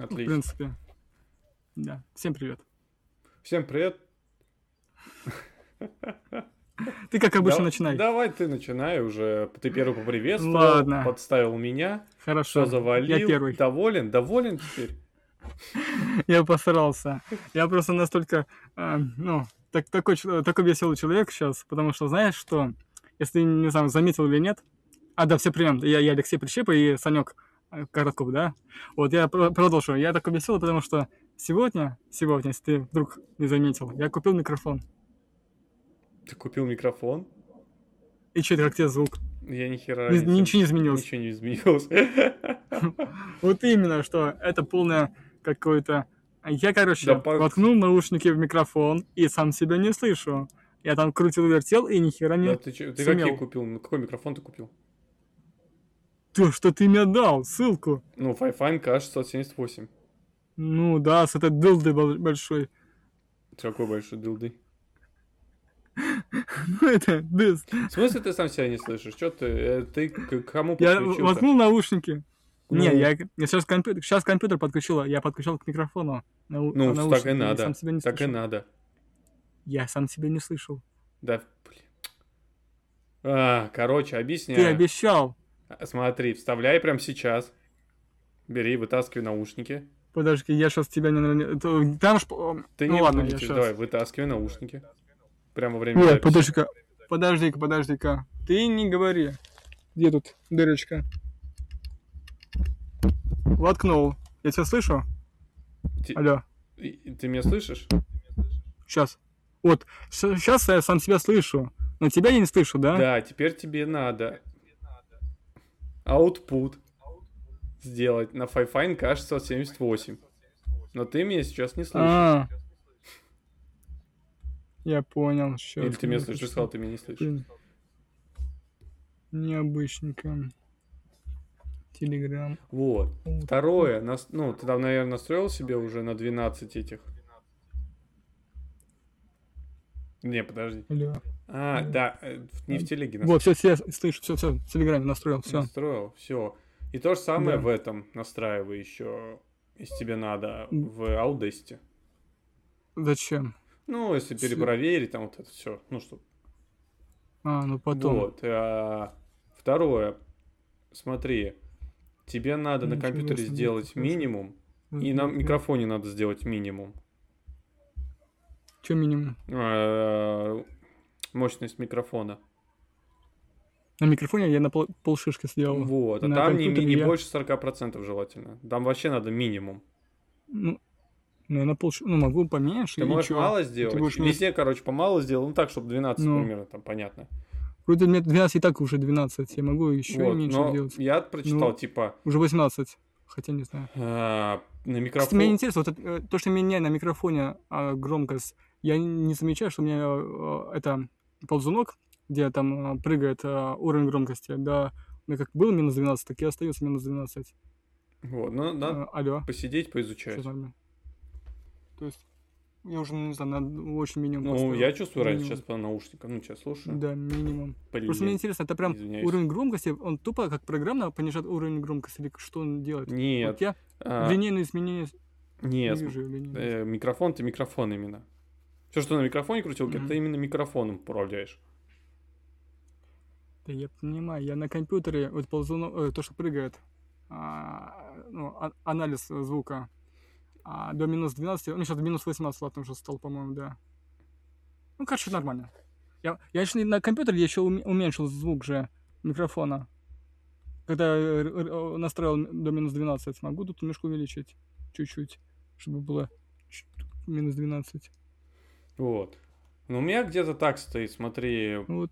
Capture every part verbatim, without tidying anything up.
Отлично. В принципе. Да. Всем привет. Всем привет. Ты, как обычно, да, начинай. Давай ты начинай уже. Ты первый поприветствовал. Ладно. Подставил меня. Хорошо. Все завалил. Я первый. Доволен? Доволен теперь? Я постарался. Я просто настолько, э, ну, так, такой, такой веселый человек сейчас, потому что, знаешь, что, если не знаю, заметил или нет, а да, все прием, я, я Алексей Прищепа и Санек Коротков, да? Вот я продолжу. Я такой веселый, потому что сегодня, сегодня, если ты вдруг не заметил, я купил микрофон. Ты купил микрофон? И что, это как тебе звук? Я ни хера не... Ничего не изменилось. Ничего не изменилось. Вот именно, что это полное какое-то... Я, короче, воткнул наушники в микрофон и сам себя не слышу. Я там крутил-вертел и ни хера не сумел. Ты какие купил? Какой микрофон ты купил? То, что ты мне дал, ссылку. Ну, Fifine К шестьсот семьдесят восемь. Ну да, с этой дылдой большой. Какой большой дылдой? Ну это дыс. В смысле ты сам себя не слышишь? Что ты? Ты к кому подключился? Я воткнул наушники. Ну... Не, я, я сейчас, компьютер, сейчас компьютер подключила. Я подключал к микрофону. На, ну, на так и надо. Сам себя не так слышал. И надо. Я сам себя не слышал. Да, блин. А, короче, объясняю. Ты обещал. Смотри, вставляй прямо сейчас. Бери, вытаскивай наушники. Подожди, я сейчас тебя не... Там ж... Ты ну, не ладно, будешь, давай, вытаскивай наушники. Прямо во время... Ой, подожди-ка, подожди-ка, подожди-ка. Ты не говори. Где тут дырочка? Воткнул. Я тебя слышу? Ты... Алло. Ты меня слышишь? Сейчас. Вот, сейчас я сам себя слышу. Но тебя я не слышу, да? Да, теперь тебе надо output сделать на Fifine К шестьсот семьдесят восемь. Но ты меня сейчас не слышишь. А-а-а. Я понял, что... Или ты меня слышишь, сказал, ты меня не слышишь. Необычненько. Telegram. Вот. Второе. Нас... Ну, ты там, наверное, настроил себе уже на двенадцать этих. Не, подожди. Алло. А, Алло. Да, не в телеге настроил. Вот, все, все, слышу, все, все, в Телеграме настроил, все. Настроил, все. И то же самое да. В этом настраивай еще, если тебе надо, в Audacity. Зачем? Ну, если перепроверить, там вот это все. Ну, что. А, ну потом. Вот. А, второе. Смотри. Тебе надо Ничего на компьютере сделать минимум. Нет. И на микрофоне надо сделать минимум. Че минимум? А, мощность микрофона. На микрофоне я на пол, полшишки сделал. Вот. А на там не, не я... больше сорок процентов желательно. Там вообще надо минимум. Ну... Ну, на полш... ну, могу поменьше. Ты можешь чего? Мало сделать. Везде, меньше... короче, помало сделал. Ну, так, чтобы двенадцать, ну, примерно, там, понятно. Вроде мне двенадцать и так уже двенадцать. Я могу еще вот, меньше делать. Я прочитал, ну, типа... Уже восемнадцать. Хотя не знаю. А, на микрофон... Кстати, меня интересно, вот, то, что меня на микрофоне а, громкость, я не замечаю, что у меня а, это ползунок, где там а, прыгает а, уровень громкости. Да, у меня как было минус двенадцать, так и остается минус двенадцать. Вот, ну, надо а, посидеть, поизучать. Все нормально. То есть, я уже, не знаю, на очень минимум. Ну, поставил. Я чувствую минимум. Раньше сейчас по наушникам. Ну, сейчас слушаю. Да, минимум. Блин. Просто мне интересно, это прям Извиняюсь. Уровень громкости, он тупо как программно понижает уровень громкости, или что он делает? Нет. Вот я а... линейные изменения Нет. не вижу. Э, микрофон, ты микрофон именно. Все, что на микрофоне крутилки, mm-hmm. ты именно микрофоном управляешь. Да я понимаю, я на компьютере, вот ползуно, э, то, что прыгает, а, ну, а, анализ звука, а до минус двенадцать, ну сейчас до минус восемнадцать, ладно, уже стал, по-моему, да. Ну, короче, нормально. Я, я еще на компьютере еще уменьшил звук же микрофона. Когда настроил до минус двенадцать, могу тут немножко увеличить чуть-чуть, чтобы было минус двенадцать. Вот. Ну, у меня где-то так стоит, смотри, вот.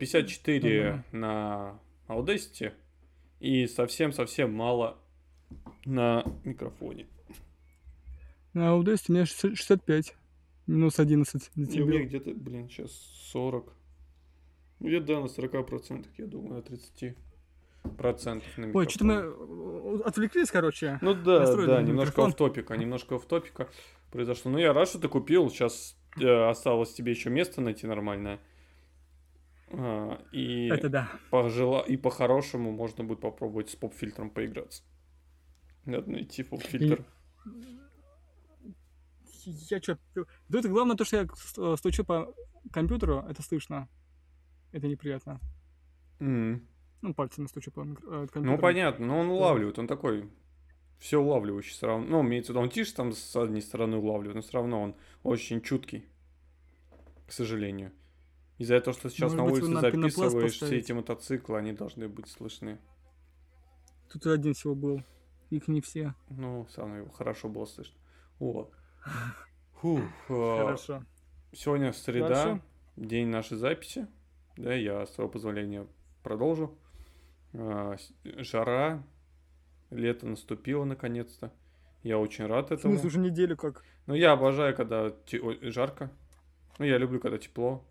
пятьдесят четыре ага. на Audacity и совсем-совсем мало на микрофоне. На Audacity у меня шестьдесят пять, минус одиннадцать. И у меня где-то, блин, сейчас сорок. Где-то да, на сорок процентов, я думаю, на тридцать процентов на микрофон. Ой, что-то мы отвлеклись, короче. Ну да, Настроили да, немножко офф-топика, немножко офф-топика произошло. Ну я рад, что ты купил, сейчас э, осталось тебе еще место найти нормальное. А, и Это да. Пожела... И по-хорошему можно будет попробовать с поп-фильтром поиграться. Надо найти фильтр. И... Я что... Да это главное то, что я стучу по компьютеру, это слышно. Это неприятно. Mm. Ну, пальцами стучу по компьютеру. Ну, понятно, но он улавливает, он такой... Все улавливающий все равно. Ну, имеется в виду, он тише там с одной стороны улавливает, но все равно он очень чуткий, к сожалению. Из-за того, что сейчас может на улице записываешь, все эти мотоциклы, они должны быть слышны. Тут один всего был, их не все. Ну, все равно его хорошо было слышно. О. Фух. Хорошо. Сегодня среда, хорошо. День нашей записи. Да, я, с твоего позволения, продолжу. Жара. Лето наступило наконец-то. Я очень рад этому. Мы уже неделю как. Ну, я обожаю, когда те... Ой, жарко. Ну, я люблю, когда тепло.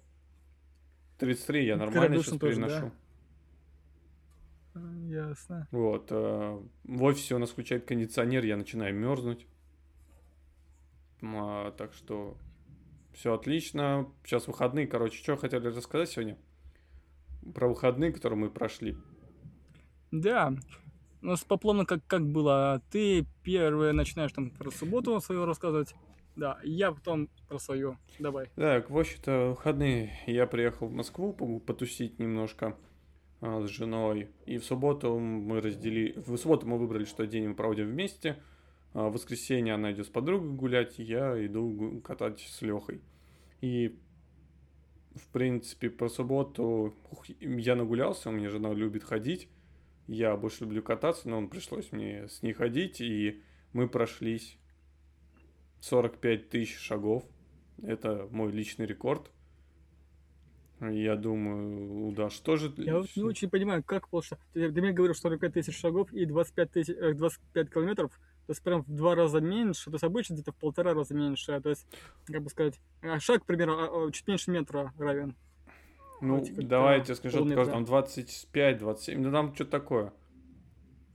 тридцать три я нормально сейчас тоже, переношу. Да? Ясно. Вот. Э, в офисе у нас включает кондиционер, я начинаю мерзнуть. А, так что все отлично. Сейчас выходные. Короче, что хотели рассказать сегодня? Про выходные, которые мы прошли. Да. У нас поплавно как, как было. Ты первый начинаешь там про субботу свою рассказывать. Да, я потом про свою. Давай. Так, в общем-то, выходные я приехал в Москву потусить немножко а, с женой. И в субботу мы раздели... В субботу мы выбрали, что день мы проводим вместе. А в воскресенье она идет с подругой гулять, и я иду катать с Лехой. И, в принципе, про субботу я нагулялся, у меня жена любит ходить. Я больше люблю кататься, но пришлось мне с ней ходить, и мы прошлись сорок пять тысяч шагов. Это мой личный рекорд. Я думаю, у Даши тоже... Я не очень понимаю, как получилось. Ты, ты мне говорил, что сорок пять тысяч шагов и двадцать пять, тысяч, двадцать пять километров, то есть прям в два раза меньше, то есть обычно где-то в полтора раза меньше, то есть, как бы сказать, шаг примерно чуть меньше метра равен. Ну, ну давай я тебе скажу, что там двадцать пять, двадцать семь, ну там что-то такое.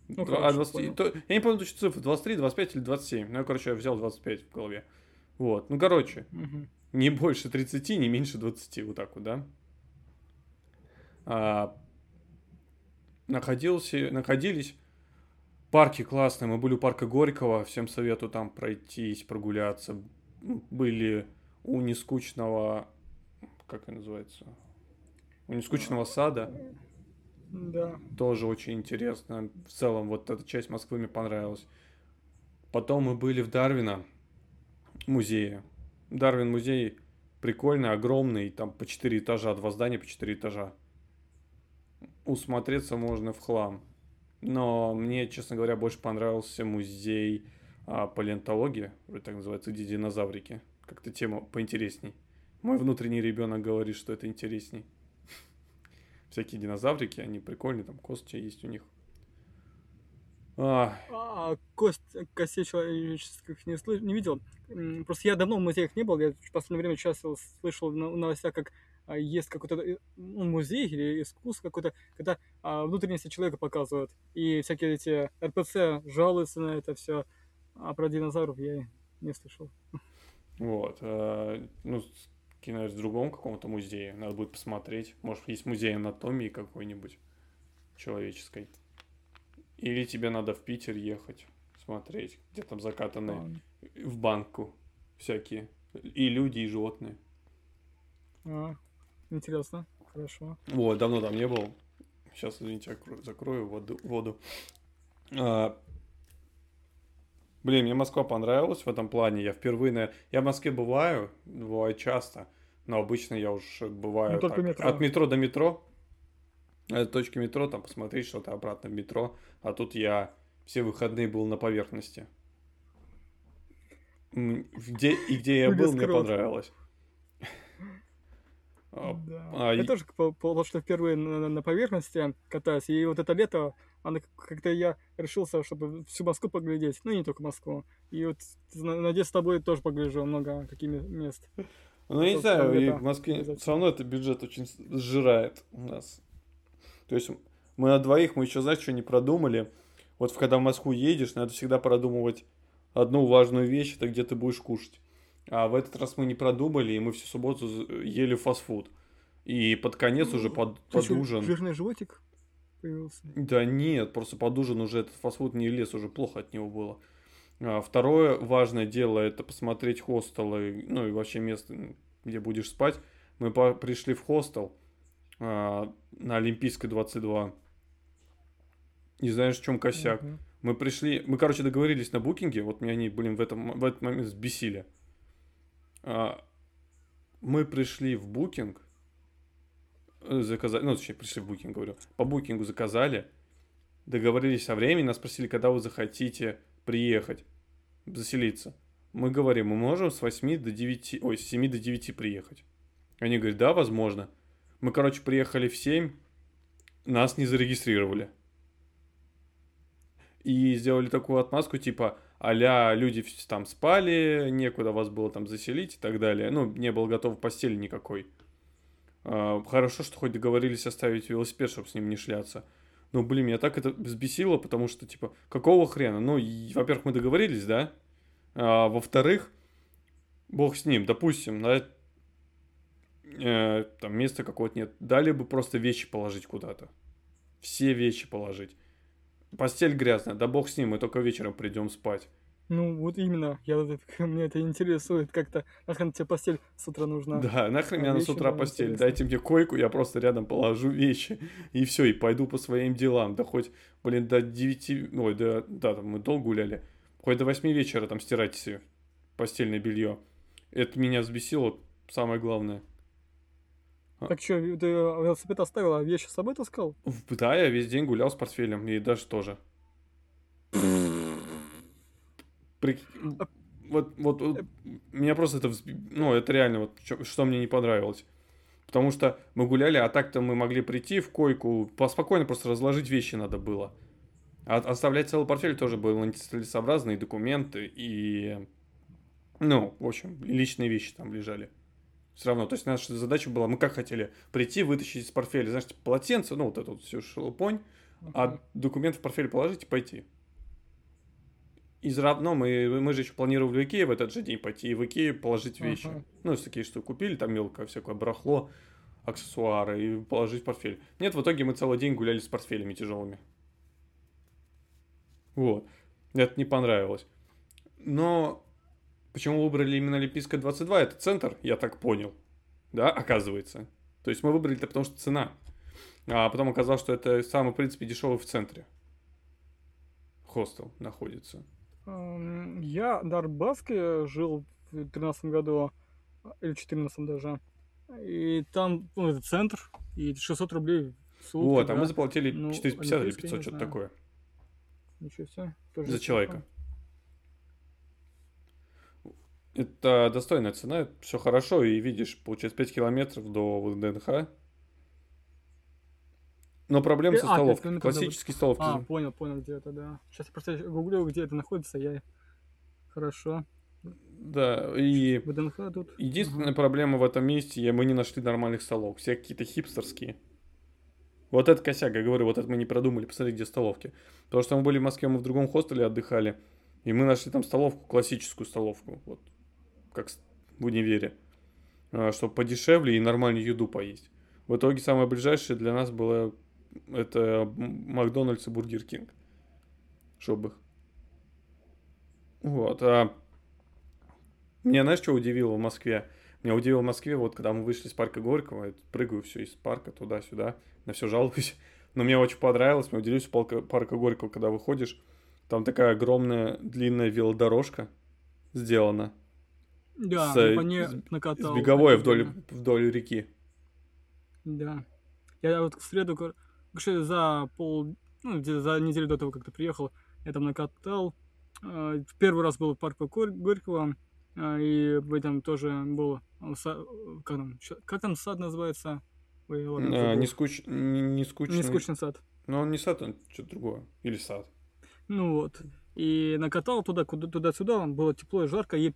Ну, а, двадцать, то, я не помню точно цифры, двадцать три, двадцать пять или двадцать семь. Ну, я, короче, я взял двадцать пять в голове. Вот, ну, короче, угу. Не больше тридцати, не меньше двадцати, вот так вот, да? А, находился, находились парки классные, мы были у парка Горького, всем советую там пройтись, прогуляться. Были у Нескучного... Как это называется? У Нескучного сада. Да. Тоже очень интересно. В целом, вот эта часть Москвы мне понравилась. Потом мы были в Дарвина музее. Дарвин музей прикольный, огромный. Там по четыре этажа, два здания по четыре этажа. Усмотреться можно в хлам. Но мне, честно говоря, больше понравился музей а, палеонтологии. Вроде так называется, где динозаврики. Как-то тема поинтересней. Мой внутренний ребенок говорит, что это интересней. Всякие динозаврики, они прикольные, там кости есть у них. А, а кость, костей человеческих не, слыш... не видел. Просто я давно в музеях не был. Я в последнее время часто слышал в новостях, как есть какой-то музей или искусство какое-то, когда внутренности человека показывают. И всякие эти эр пэ цэ жалуются на это все. А про динозавров я не слышал. Вот. Ну, наверное, в другом каком-то музее. Надо будет посмотреть. Может, есть музей анатомии какой-нибудь человеческой. Или тебе надо в Питер ехать, смотреть, где там закатаны а. в банку всякие. И люди, и животные. А, интересно. Хорошо. Вот, давно там не был. Сейчас, извините, закрою воду. воду. А, блин, мне Москва понравилась в этом плане. Я впервые, наверное... Я в Москве бываю, бываю часто, но обычно я уж бываю так, метро. От метро до метро. От точки метро, там, посмотреть что-то обратно в метро. А тут я все выходные был на поверхности. Где, и где я был, мне понравилось. Я тоже понял, что впервые на поверхности катаюсь. И вот это лето... Она как-то я решился, чтобы всю Москву поглядеть, ну и не только Москву. И вот, надеюсь, с тобой тоже погляжу много каких мест. Ну, я не знаю, и в Москве все равно это бюджет очень сжирает у нас. То есть мы на двоих, мы еще, знаешь, что не продумали. Вот когда в Москву едешь, надо всегда продумывать одну важную вещь, это где ты будешь кушать. А в этот раз мы не продумали, и мы всю субботу ели фастфуд. И под конец уже под, под ужин. Жирный животик? появился. Да нет, просто под ужин уже этот фастфуд не лез, уже плохо от него было. А второе важное дело — это посмотреть хостелы, ну и вообще место, где будешь спать. Мы по- пришли в хостел а, на Олимпийской двадцать два. Не знаешь, в чем косяк. Угу. Мы пришли, мы, короче, договорились на букинге, вот меня они, блин, в, этом, в этот момент сбесили. А, мы пришли в букинг, заказали, ну, точнее, пришли в букинг, говорю, по букингу заказали, договорились о времени, нас спросили, когда вы захотите приехать, заселиться. Мы говорим, мы можем с восьми до девяти, ой, с семи до девяти приехать. Они говорят, да, возможно. Мы, короче, приехали в семь, нас не зарегистрировали. И сделали такую отмазку, типа, а-ля люди там спали, некуда вас было там заселить и так далее. Ну, не было готовой постели никакой. Хорошо, что хоть договорились оставить велосипед, чтобы с ним не шляться. Ну, блин, меня так это взбесило, потому что, типа, какого хрена? Ну, и, во-первых, мы договорились, да? А, во-вторых, бог с ним, допустим, да, э, там места какого-то нет. Дали бы просто вещи положить куда-то. Все вещи положить. Постель грязная, да бог с ним, мы только вечером придем спать. Ну, вот именно, я, меня это интересует как-то. Нахрен тебе постель с утра нужна? Да, нахрен а мне на с утра постель, интересно. Дайте мне койку, я просто рядом положу вещи, и все, и пойду по своим делам. Да хоть, блин, до девяти, ой, да, да, там мы долго гуляли, хоть до восьми вечера там стирайте себе постельное белье. Это меня взбесило, самое главное. Так что, ты велосипед оставил, а вещи с собой таскал? Да, я весь день гулял с портфелем, и даже тоже. При... Вот, вот, вот, меня просто это, взб... ну, это реально, вот, что, что мне не понравилось. Потому что мы гуляли, а так-то мы могли прийти в койку, поспокойно просто разложить вещи надо было. А оставлять целый портфель тоже было нецелесообразно, и документы, и, ну, в общем, личные вещи там лежали. Все равно, то есть наша задача была, мы как хотели прийти, вытащить из портфеля, знаешь, типа, полотенце, ну вот эту вот всю шелупонь, uh-huh. а документ в портфель положить и пойти. И заодно мы, мы же еще планировали в Икею в этот же день пойти и в Икею положить вещи. Uh-huh. Ну, всякие штуки купили, там мелкое всякое барахло, аксессуары, и положить в портфель. Нет, в итоге мы целый день гуляли с портфелями тяжелыми. Вот. Это не понравилось. Но... Почему выбрали именно Олимпийская двадцать два? Это центр, я так понял. Да, оказывается. То есть мы выбрали это потому, что цена. А потом оказалось, что это самый, в принципе, дешевый в центре. Хостел находится. Я на Арбатке жил в две тысячи тринадцатом году, или в две тысячи четырнадцатом даже. И там, ну, это центр, и шестьсот рублей в сутки. Вот, а да? Мы заплатили четыреста пятьдесят ну, или пятьсот, что-то такое. Ничего себе. За человека. Это достойная цена, все хорошо, и видишь, получается пять километров до ВДНХ. Но проблема со столовкой, а, классические столовки. А, понял, понял, где это, да. Сейчас я просто гуглю, где это находится, я... Хорошо. Да, и... ВДНХ тут. Единственная ага. проблема в этом месте, мы не нашли нормальных столовок, все какие-то хипстерские. Вот это косяк, я говорю, вот это мы не продумали, посмотри, где столовки. Потому что мы были в Москве, мы в другом хостеле отдыхали, и мы нашли там столовку, классическую столовку, вот. Как в универе, чтобы подешевле и нормальную еду поесть. В итоге самое ближайшее для нас было это Макдональдс и Бургер Кинг, чтобы их. Вот. А... Меня, знаешь, что удивило в Москве? Меня удивило в Москве, вот когда мы вышли с парка Горького, я прыгаю все из парка туда-сюда, на все жалуюсь. Но мне очень понравилось, мне удивилось парка, парка Горького, когда выходишь, там такая огромная длинная велодорожка сделана. Да, с, по ней накатал. С беговой вдоль, вдоль реки. Да. Я вот в среду, вообще за пол, ну, где, за неделю до того, как ты приехал, я там накатал. Первый раз был в парке Горького, и в этом тоже был, как там, как там сад называется? Ой, ладно, а, не скуч... Нескучный. Нескучный сад. Но он не сад, он что-то другое. Или сад. Ну вот. И накатал туда, куда, туда-сюда, было тепло и жарко, и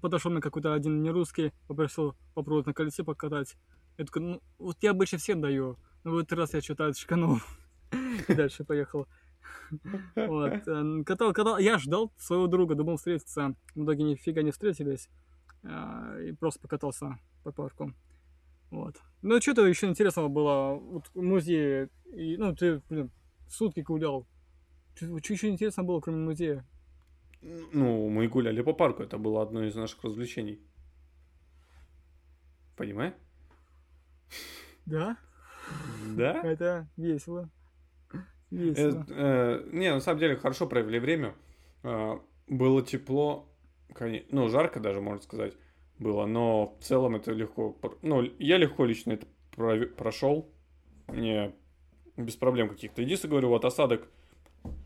подошел мне какой-то один нерусский, попросил попробовать на колесе покатать. Я такой, ну, вот я обычно всем даю, но в этот раз я что-то отшиканул. И дальше поехал. Вот. Катал, катал. Я ждал своего друга, думал встретиться. В итоге нифига не встретились. И просто покатался по парку. Вот. Ну, что-то еще интересного было. Вот в музее, и, ну, ты, блин, сутки гулял. Что еще интересного было, кроме музея? Ну, мы гуляли по парку. Это было одно из наших развлечений. Понимаешь? Да. Да? Это весело. Весело. Э, э, не, на самом деле, хорошо провели время. Э, было тепло. Ну, жарко даже, можно сказать, было. Но в целом это легко... Ну, я легко лично это пров... прошел. Мне без проблем каких-то. Единственное, говорю, вот осадок,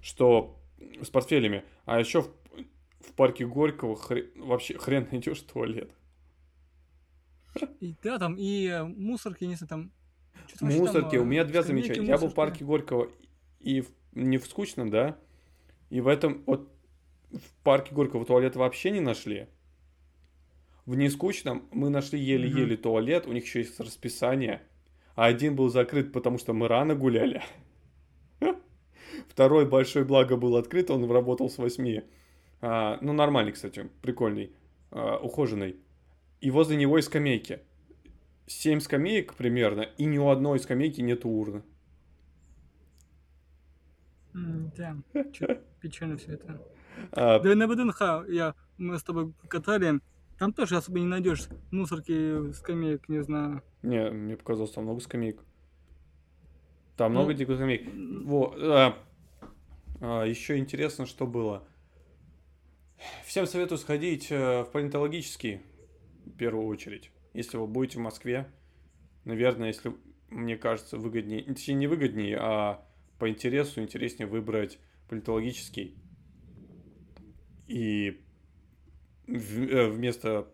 что с портфелями. А еще в, в парке Горького хрен... вообще хрен найдешь туалет. И, да, там и мусорки, если там... Что-то мусорки, там, у меня две замечания. Я был в парке Горького и в, не в скучном, да, и в этом, вот, в парке Горького туалет вообще не нашли. В нескучном мы нашли еле-еле угу. туалет, у них еще есть расписание, а один был закрыт, потому что мы рано гуляли. Второй большой благо был открыт, он работал с восьми. А, ну, нормальный, кстати, прикольный, а, ухоженный. И возле него и скамейки. Семь скамеек примерно, и ни у одной скамейки нет урны. Mm, да, что-то печально все это. А... Да и на ВДНХ я, мы с тобой катали, там тоже особо не найдешь мусорки, скамеек, не знаю. Не, мне показалось, там много скамеек. Там много диких скамеек. Во, а, а, еще интересно, что было. Всем советую сходить в палеонтологический, в первую очередь. Если вы будете в Москве, наверное, если, мне кажется, выгоднее, точнее, не выгоднее, а по интересу интереснее выбрать палеонтологический. И вместо...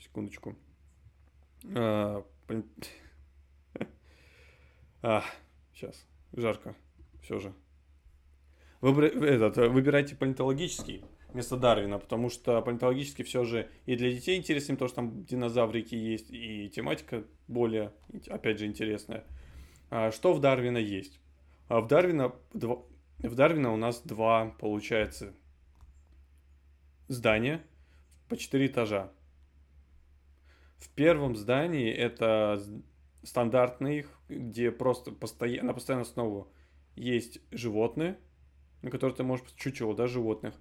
Секундочку. А, пале... а, сейчас. Жарко. Все же. Выбра... Этот, выбирайте палеонтологический вместо Дарвина, потому что палеонтологически все же и для детей интересен, потому что там динозаврики есть, и тематика более, опять же, интересная. Что в Дарвина есть? В Дарвина, в Дарвина у нас два, получается, здания по четыре этажа. В первом здании это стандартные их, где просто постоянно, на постоянную основу есть животные, на которые ты можешь, чучело, да, животных,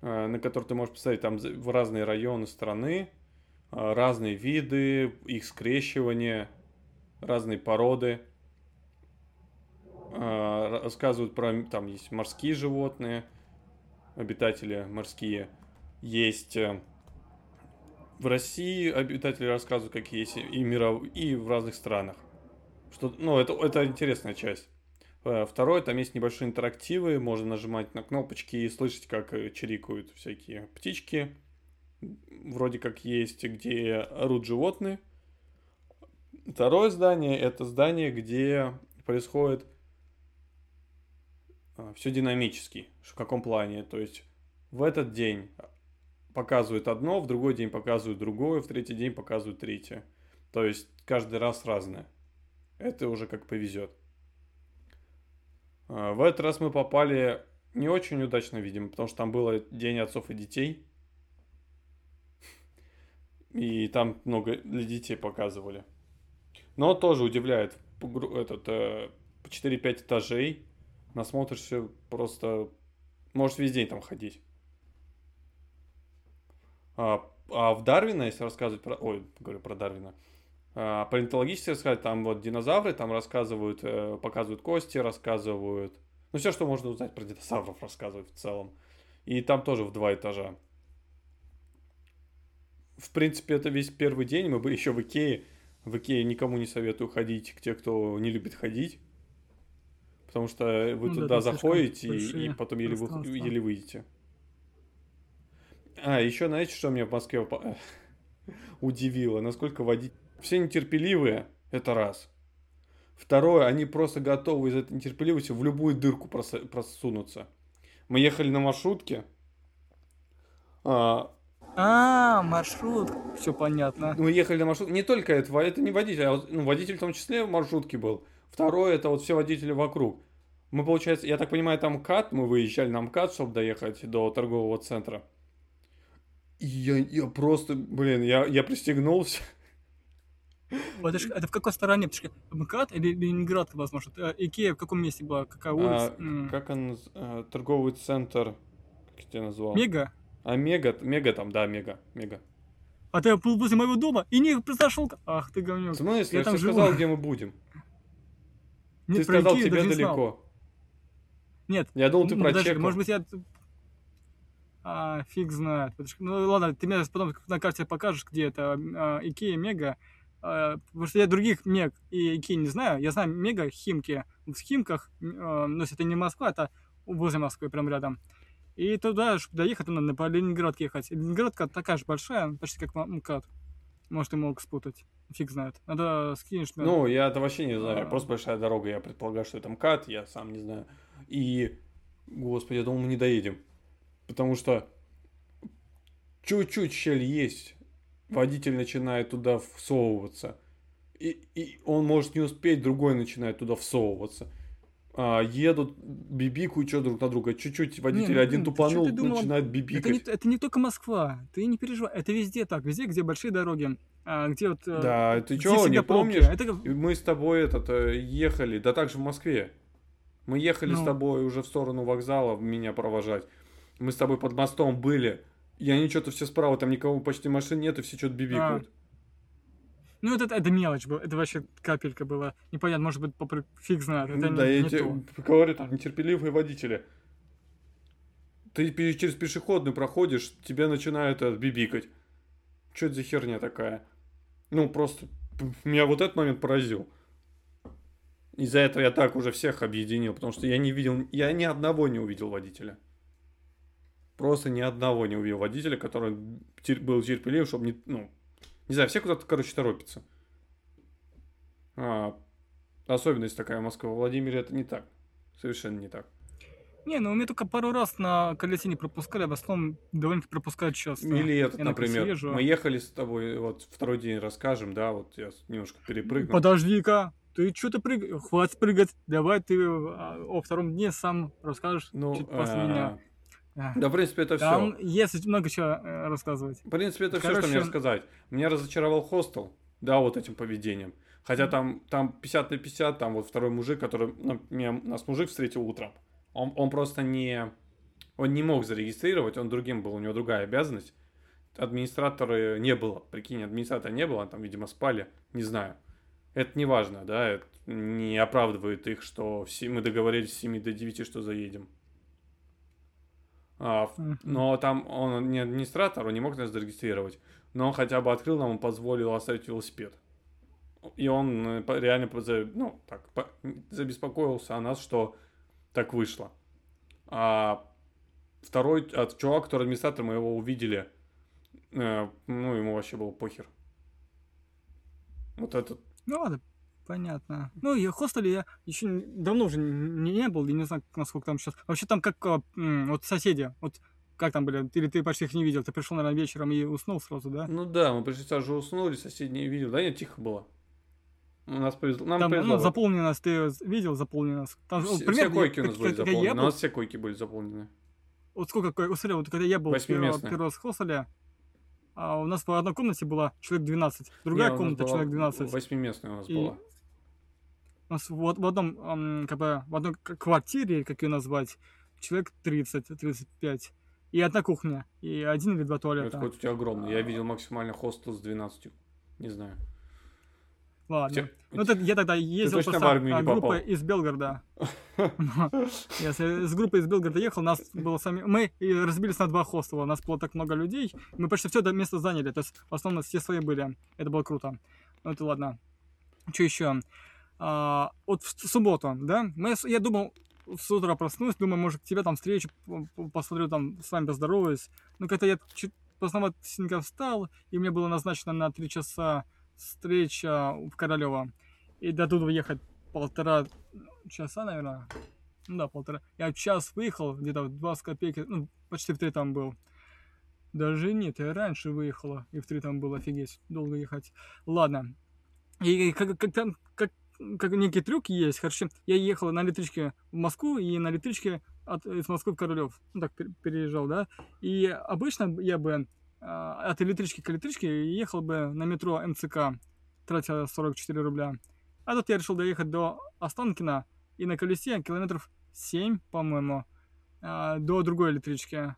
на который ты можешь посмотреть, там в разные районы страны, разные виды, их скрещивания, разные породы. Рассказывают про... Там есть морские животные, обитатели морские. Есть... В России обитатели рассказывают, какие есть и, миров... и в разных странах. Что... Ну, это, это интересная часть. Второе, там есть небольшие интерактивы, можно нажимать на кнопочки и слышать, как чирикают всякие птички. Вроде как есть, где орут животные. Второе здание, это здание, где происходит все динамически. В каком плане? То есть в этот день показывают одно, в другой день показывают другое, в третий день показывают третье. То есть каждый раз разное. Это уже как повезет. В этот раз мы попали не очень удачно, видимо, потому что там был День отцов и детей. И там много для детей показывали. Но тоже удивляет. Этот, четыре-пять этажей. Насмотришься просто... Можешь весь день там ходить. А, а в Дарвина, если рассказывать про... Ой, говорю про Дарвина. Палеонтологически рассказывают, там вот динозавры, там рассказывают, показывают кости, рассказывают. Ну, все, что можно узнать про динозавров, рассказывают в целом. И там тоже в два этажа. В принципе, это весь первый день. Мы были еще в Икее. В Икее никому не советую ходить, к тем, кто не любит ходить. Потому что вы ну, туда да, заходите и, и потом еле, вы, еле выйдете. А, еще знаете, что меня в Москве удивило? Насколько водить... Все нетерпеливые, это раз. Второе, они просто готовы из этой нетерпеливости в любую дырку прос- просунуться. Мы ехали на маршрутке. А, а маршрут, все понятно. Мы ехали на маршрутке, не только это, это не водитель, а ну, водитель в том числе в маршрутке был. Второе, это вот все водители вокруг. Мы, получается, я так понимаю, там МКАД, мы выезжали на МКАД, чтобы доехать до торгового центра. И я, я просто, блин, я, я пристегнулся. Это, ж, это в какой стороне? МКАД или Ленинградка, возможно? Икея в каком месте была? Какая улица? А, как он... Торговый центр... Как я тебя назвал? Мега? А, Мега, Мега там, да, Мега, Мега. А ты был возле моего дома и не произошел... Ах ты говнюк. В смысле? Я, я тебе сказал, где мы будем. Нет, ты сказал, Икею тебе далеко. Не Нет. Я думал, ты ну, прочекал. Может быть, я... А, фиг знает. Ну ладно, ты мне потом на карте покажешь, где это а, Икея, Мега. А, потому что я других Мег и Икеи не знаю. Я знаю Мега, Химки. В Химках, а, но если это не Москва, это возле Москвы, прям рядом. И туда, чтобы доехать, надо по Ленинградке ехать. Ленинградка такая же большая, почти как МКАД. Может, и мог спутать. Фиг знает. Надо скинешь. Наверное. Ну, я это вообще не знаю. А... Просто большая дорога. Я предполагаю, что это МКАД. Я сам не знаю. И, господи, я думал, мы не доедем. Потому что чуть-чуть щель есть. Водитель начинает туда всовываться. И, и он может не успеть, другой начинает туда всовываться. А, едут, бибикают что друг на друга. Чуть-чуть водитель не, один тупанул, начинает бибикать. Это не, это не только Москва. Ты не переживай. Это везде так. Везде, где большие дороги. А, где вот, да, ты что, не помнишь? Это... Мы с тобой этот, ехали. Да так же в Москве. Мы ехали ну... с тобой уже в сторону вокзала меня провожать. Мы с тобой под мостом были, и они что-то все справа, там никого почти машин нет, и все что-то бибикают. А, ну, это, это мелочь была, это вообще капелька была. Непонятно, может быть, попри... фиг знает. Это ну, не, да, не я тебе говорю, там нетерпеливые водители. Ты через пешеходную проходишь, тебя начинают бибикать. Что это за херня такая? Ну, просто меня вот этот момент поразил. Из-за этого я так уже всех объединил, потому что я не видел, я ни одного не увидел водителя. Просто ни одного не увидел водителя, который был терпелив, чтобы не... Ну, не знаю, все куда-то, короче, торопятся. А, особенность такая Москва. В Владимире это не так. Совершенно не так. Не, ну, у меня только пару раз на колесе не пропускали, а в основном довольно-таки пропускают часто. Или этот, я, например, например мы ехали с тобой, вот второй день расскажем, да, вот я немножко перепрыгнул. Подожди-ка. Ты что-то прыгаешь? Хватит прыгать. Давай ты о втором дне сам расскажешь. Ну, чуть после меня. Да, в принципе, это там все. Есть много чего рассказывать. В принципе, это короче... все, что мне рассказать. Меня разочаровал хостел, да, вот этим поведением. Хотя там, там пятьдесят на пятьдесят, там вот второй мужик, который... Ну, меня, нас мужик встретил утром. Он, он просто не... Он не мог зарегистрировать, он другим был, у него другая обязанность. Администратора не было. Прикинь, администратора не было, там, видимо, спали, не знаю. Это не важно, да, это не оправдывает их, что все... мы договорились с семи до девяти, что заедем. Но там он не администратор, он не мог нас зарегистрировать. Но он хотя бы открыл нам, он позволил оставить велосипед. И он реально ну, так, забеспокоился о нас, что так вышло. А второй от чувак, который администратор, мы его увидели. Ну, ему вообще было похер. Вот этот. Ну ладно, понятно. Ну, я в хостеле я еще давно уже не, не был, и не знаю, насколько там сейчас. Вообще там как вот соседи, вот как там были, или ты почти их не видел, ты пришел, наверное, вечером и уснул сразу, да? Ну да, мы пришли сразу же уснули, соседи не видел, да нет, тихо было. У нас повезло, нам там, повезло. Ну, заполни нас, ты видел, заполни нас. Там, все, примерно, все койки у нас были заполнены, у нас все койки были заполнены. Вот сколько койки, вот когда я был первый, первый раз в хостеле, а у нас по одной комнате было человек двенадцать, другая не, комната человек двенадцать. Восьмиместная у нас и... была. У нас в, в, одном, как бы, в одной квартире, как ее назвать, человек тридцать-тридцать пять. И одна кухня, и один или два туалета. Это какой-то у тебя огромный. А... Я видел максимально хостел с двенадцатью. Не знаю. Ладно. Те... Ну, это, я тогда ездил просто с группой из Белгорода. Я с группой из Белгорода ехал, нас было сами. Мы разбились на два хостела. У нас было так много людей. Мы почти все это место заняли. То есть в основном все свои были. Это было круто. Ну это ладно. Что еще? Вот в субботу, да? Я думал, с утра проснусь, думаю, может, тебя там встречу, посмотрю, там с вами поздороваюсь. Но как-то я поздновато встал, и мне было назначено на три часа встреча в Королёва. И до туда ехать полтора часа, наверное. Ну да, полтора. Я час выехал, где-то в два с копейки, ну, почти в три там был. Даже нет, я раньше выехала, и в три там был, офигеть, долго ехать. Ладно. И как, как там, как, как некий трюк есть, короче, я ехала на электричке в Москву и на электричке от, из Москвы в Королёв. Ну так, переезжал, да. И обычно я бы... От электрички к электричке ехал бы на метро МЦК. тратил сорок четыре рубля. А тут я решил доехать до Останкино и на колесе километров семь, по-моему, до другой электрички.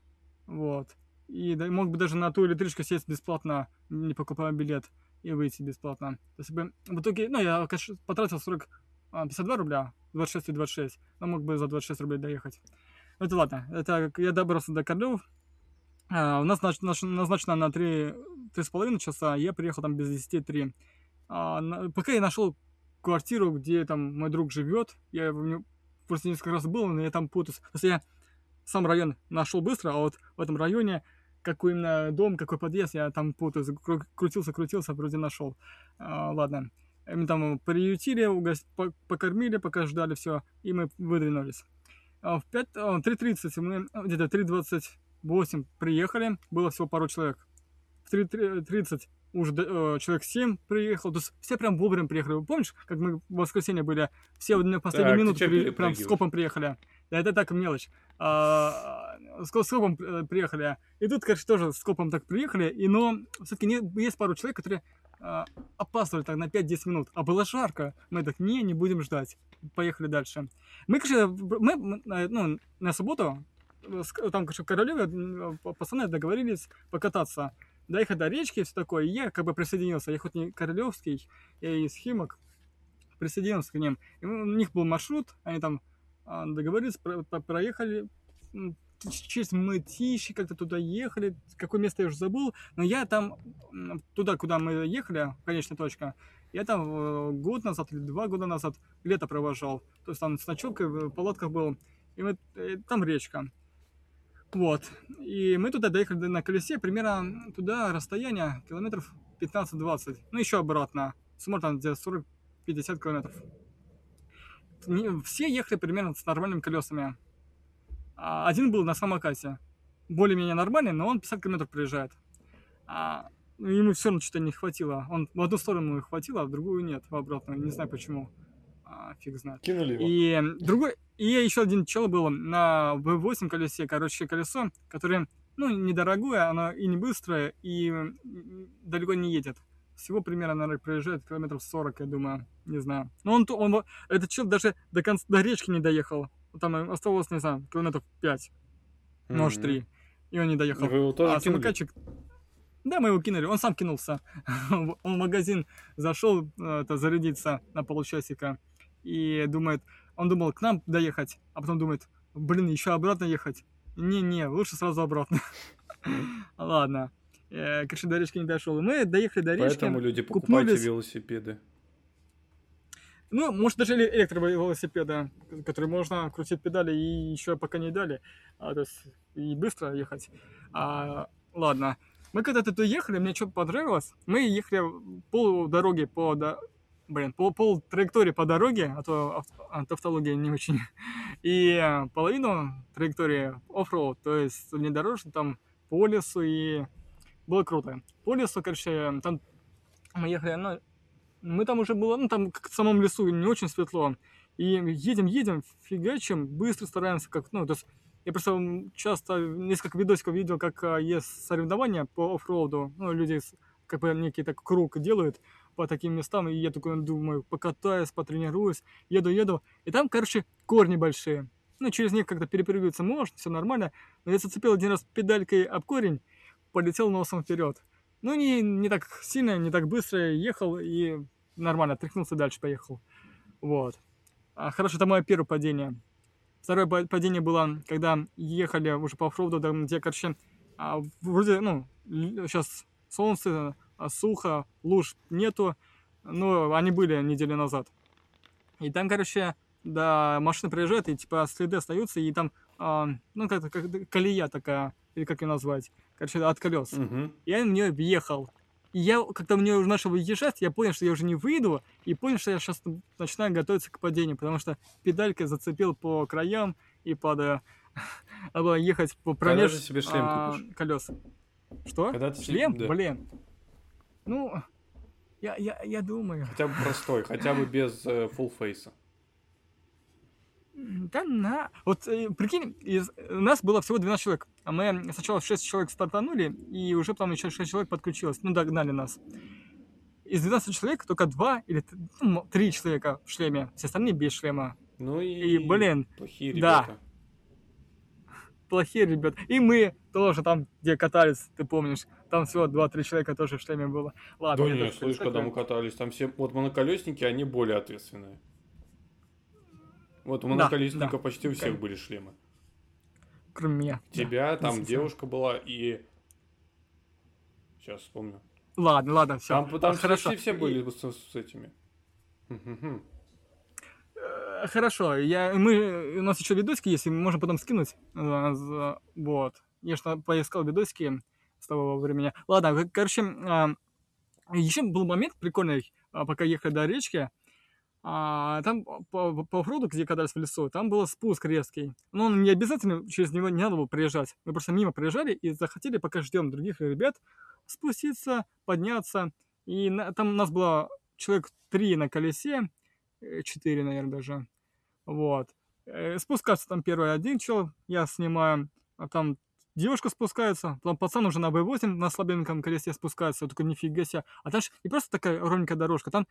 Вот. И мог бы даже на ту электричку сесть бесплатно, не покупая билет, и выйти бесплатно. То есть бы в итоге, ну, я, конечно, потратил сорок, пятьдесят два рубля, двадцать шесть и двадцать шесть, но мог бы за двадцать шесть рублей доехать. Ну это ладно, это я добрался до Королёва. А, у нас назначено на три с половиной часа, я приехал там без десяти три. А, на, пока я нашел квартиру, где там мой друг живет, я в нем просто несколько раз был, но я там путался. То есть я сам район нашел быстро, а вот в этом районе какой именно дом, какой подъезд, я там путаюсь, крутился, крутился, вроде нашел. А, ладно, мы там приютили, угост... покормили, пока ждали все, и мы выдвинулись. А в три тридцать мы где-то три двадцать восемь приехали, было всего пару человек. В три тридцать уже э, человек семь приехал, то есть все прям вовремя приехали. Вы помнишь, как мы в воскресенье были, все в последнюю минуту при... прям скопом приехали. Да это так мелочь. А, с скопом приехали. И тут, конечно, тоже с скопом так приехали, и, но все-таки есть пару человек, которые а, опаздывали так на пять-десять минут. А было жарко. Мы так, не, не будем ждать. Поехали дальше. Мы, конечно, мы, мы, ну, на субботу, там, конечно, в Королёве пацаны договорились покататься. Доехать до речки и все такое. И я как бы присоединился. Я хоть не королевский, я из Химок. Присоединился к ним. И у них был маршрут, они там договорились, про- проехали через Мытищи, как-то туда ехали, какое место я уже забыл, но я там, туда, куда мы ехали, конечная точка, я там год назад или два года назад лето провожал, то есть там с ночевкой в палатках был, и, мы, и там речка, вот, и мы туда доехали на колесе, примерно туда расстояние километров пятнадцать-двадцать, ну еще обратно, смотрим там где сорок-пятьдесят километров. Все ехали примерно с нормальными колесами. Один был на самокате. Более-менее нормальный, но он пятьдесят километров проезжает. Ему все равно что-то не хватило. Он в одну сторону ему хватило, а в другую нет, в обратную. Не знаю почему. Фиг знает. Кинули его. И, другой... И еще один чел был на вэ восемь колесе. Короче, колесо, которое, ну, недорогое, оно и не быстрое, и далеко не едет. Всего примерно, наверное, проезжает километров сорок, я думаю, не знаю. Но он, он этот человек даже до конца, до речки не доехал. Там осталось, не знаю, километров пять, mm-hmm. может три. И он не доехал. Вы его тоже а кинули? Самокатчик... Да, мы его кинули, он сам кинулся. Он в магазин зашел это, зарядиться на полчасика. И думает, он думал к нам доехать, а потом думает, блин, еще обратно ехать? Не-не, лучше сразу обратно. Ладно. Короче, до речки не дошел. Мы доехали до речки. Поэтому люди покупайте купнулись. Велосипеды. Ну, может, даже электровелосипеды, которые можно крутить педали и еще пока не дали. А, то есть, и быстро ехать. А, ладно. Мы когда-то туда ехали, мне что-то понравилось. Мы ехали пол дороги по... До... Блин, пол, пол траектории по дороге, а то авто, тавтология не очень. И половину траектории оффроуд, то есть внедорожный, там по лесу и... Было круто. По лесу, короче, там мы ехали, ну, мы там уже было, ну, там как в самом лесу не очень светло. И едем-едем, фигачим, быстро стараемся, как, ну, то есть я просто часто несколько видосиков видел, как есть соревнования по оффроуду, ну, люди как бы некий так круг делают по таким местам, и я такой думаю, покатаюсь, потренируюсь, еду-еду, и там, короче, корни большие. Ну, через них как-то перепрыгиваться можно, все нормально, но я зацепил один раз педалькой об корень, полетел носом вперед. Ну, не, не так сильно, не так быстро ехал и нормально, тряхнулся, дальше поехал. Вот. А, хорошо, это мое первое падение. Второе падение было, когда ехали уже по оффроуду, где, короче, а, вроде, ну, сейчас солнце, а, сухо, луж нету, но они были неделю назад. И там, короче, да, машины приезжают, и типа следы остаются, и там, а, ну, как-то как, колея такая, или как ее назвать, короче, от колес. Uh-huh. Я в нее въехал. И я, когда мне уже начал выезжать, я понял, что я уже не выйду, и понял, что я сейчас начинаю готовиться к падению, потому что педалькой зацепил по краям и падаю. Надо было ехать по промеж себе шлем а, колес. Что? Ты... Шлем? Да. Блин. Ну, я, я, я думаю... Хотя бы простой, хотя бы без э, фулл-фейса. Да на... Вот э, прикинь, из... у нас было всего двенадцать человек. А мы сначала шесть человек стартанули, и уже потом еще шесть человек подключилось. Ну, догнали нас. И из двенадцати человек только два или три человека в шлеме, все остальные без шлема. Ну и, и блин, плохие ребята. Да. Плохие ребята. И мы тоже там, где катались, ты помнишь, там всего два-три человека тоже в шлеме было. Ладно, да нет, это, слышь, это когда мы катались, там все вот моноколесники, они более ответственные. Вот у моноколесника да, да. почти у всех Кон... были шлемы. Кроме меня. Тебя, да, там девушка была и... Сейчас вспомню. Ладно, ладно, все. Там, там хорошо. Все, все были и... с, с этими. Хорошо, я, мы, у нас еще видосики есть, мы можем потом скинуть. Вот. Я же поискал видосики с того времени. Ладно, короче, еще был момент прикольный, пока ехали до речки. А, там по, по фруду, где катались в лесу, там был спуск резкий. Но он не обязательно, через него не надо было проезжать. Мы просто мимо проезжали и захотели, пока ждем других ребят, спуститься, подняться. И на, там у нас было человек три на колесе, четыре, наверное, даже. Вот. Спускаться там первый один чел, я снимаю, а там девушка спускается, потом пацан уже на бэ восемь на слабеньком колесе спускается, только нифига себе. А там же не просто такая ровненькая дорожка, там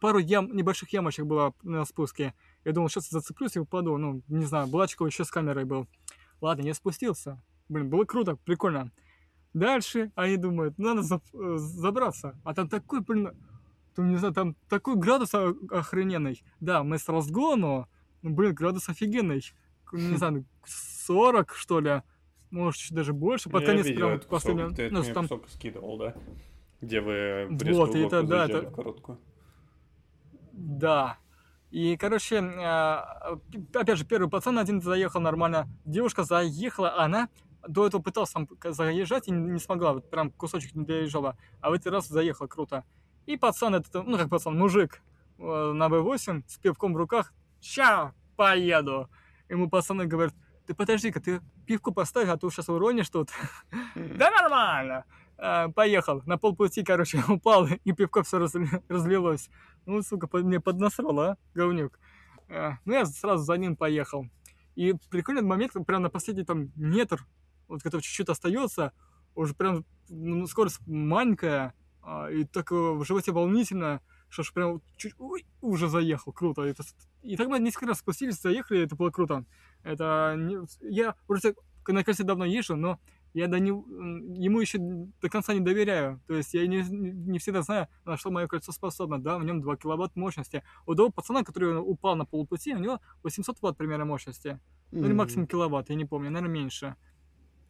пару ям, небольших ямочек было на спуске. Я думал, сейчас зацеплюсь и упаду, ну, не знаю, Булачков еще с камерой был. Ладно, я спустился. Блин, было круто, прикольно. Дальше они думают, надо забраться. А там такой, блин, там, не знаю, там такой градус охрененный. Да, мы с разгону, блин, градус офигенный. Не знаю, сорок, что ли. Может, чуть даже больше, под я конец видел, прям последнего. Ты ну, там... кусок скидывал, да? Где вы в резкую вот, лодку это, да, это... в короткую. Да. И, короче, опять же, первый пацан один заехал нормально. Девушка заехала, а она до этого пыталась там заезжать и не смогла. Вот прям кусочек не доезжала. А в этот раз заехала круто. И пацан этот, ну как пацан, мужик на бэ восемь с пивком в руках. Ща, поеду. Ему пацаны говорят, ты подожди-ка, ты пивку поставь, а то сейчас уронишь тут. Да нормально. А, поехал. На полпути, короче, упал, и пивко все разлилось. Ну, сука, мне поднасрало, а, говнюк. А, ну, я сразу за ним поехал. И прикольный момент, прям на последний там метр, вот который чуть-чуть остается, уже прям ну, скорость маленькая, а, и так в животе волнительно, что ж прям чуть ой, уже заехал. Круто. Это... И так мы несколько раз спустились, заехали, и это было круто. Это не... Я просто на колесе давно езжу, но я до не... ему еще до конца не доверяю. То есть я не, не всегда знаю, на что мое кольцо способно. Да, в нем два киловатта мощности. У того пацана, который упал на полпути, у него восемьсот ватт примерно мощности. Ну или максимум киловатт, я не помню, наверное, меньше.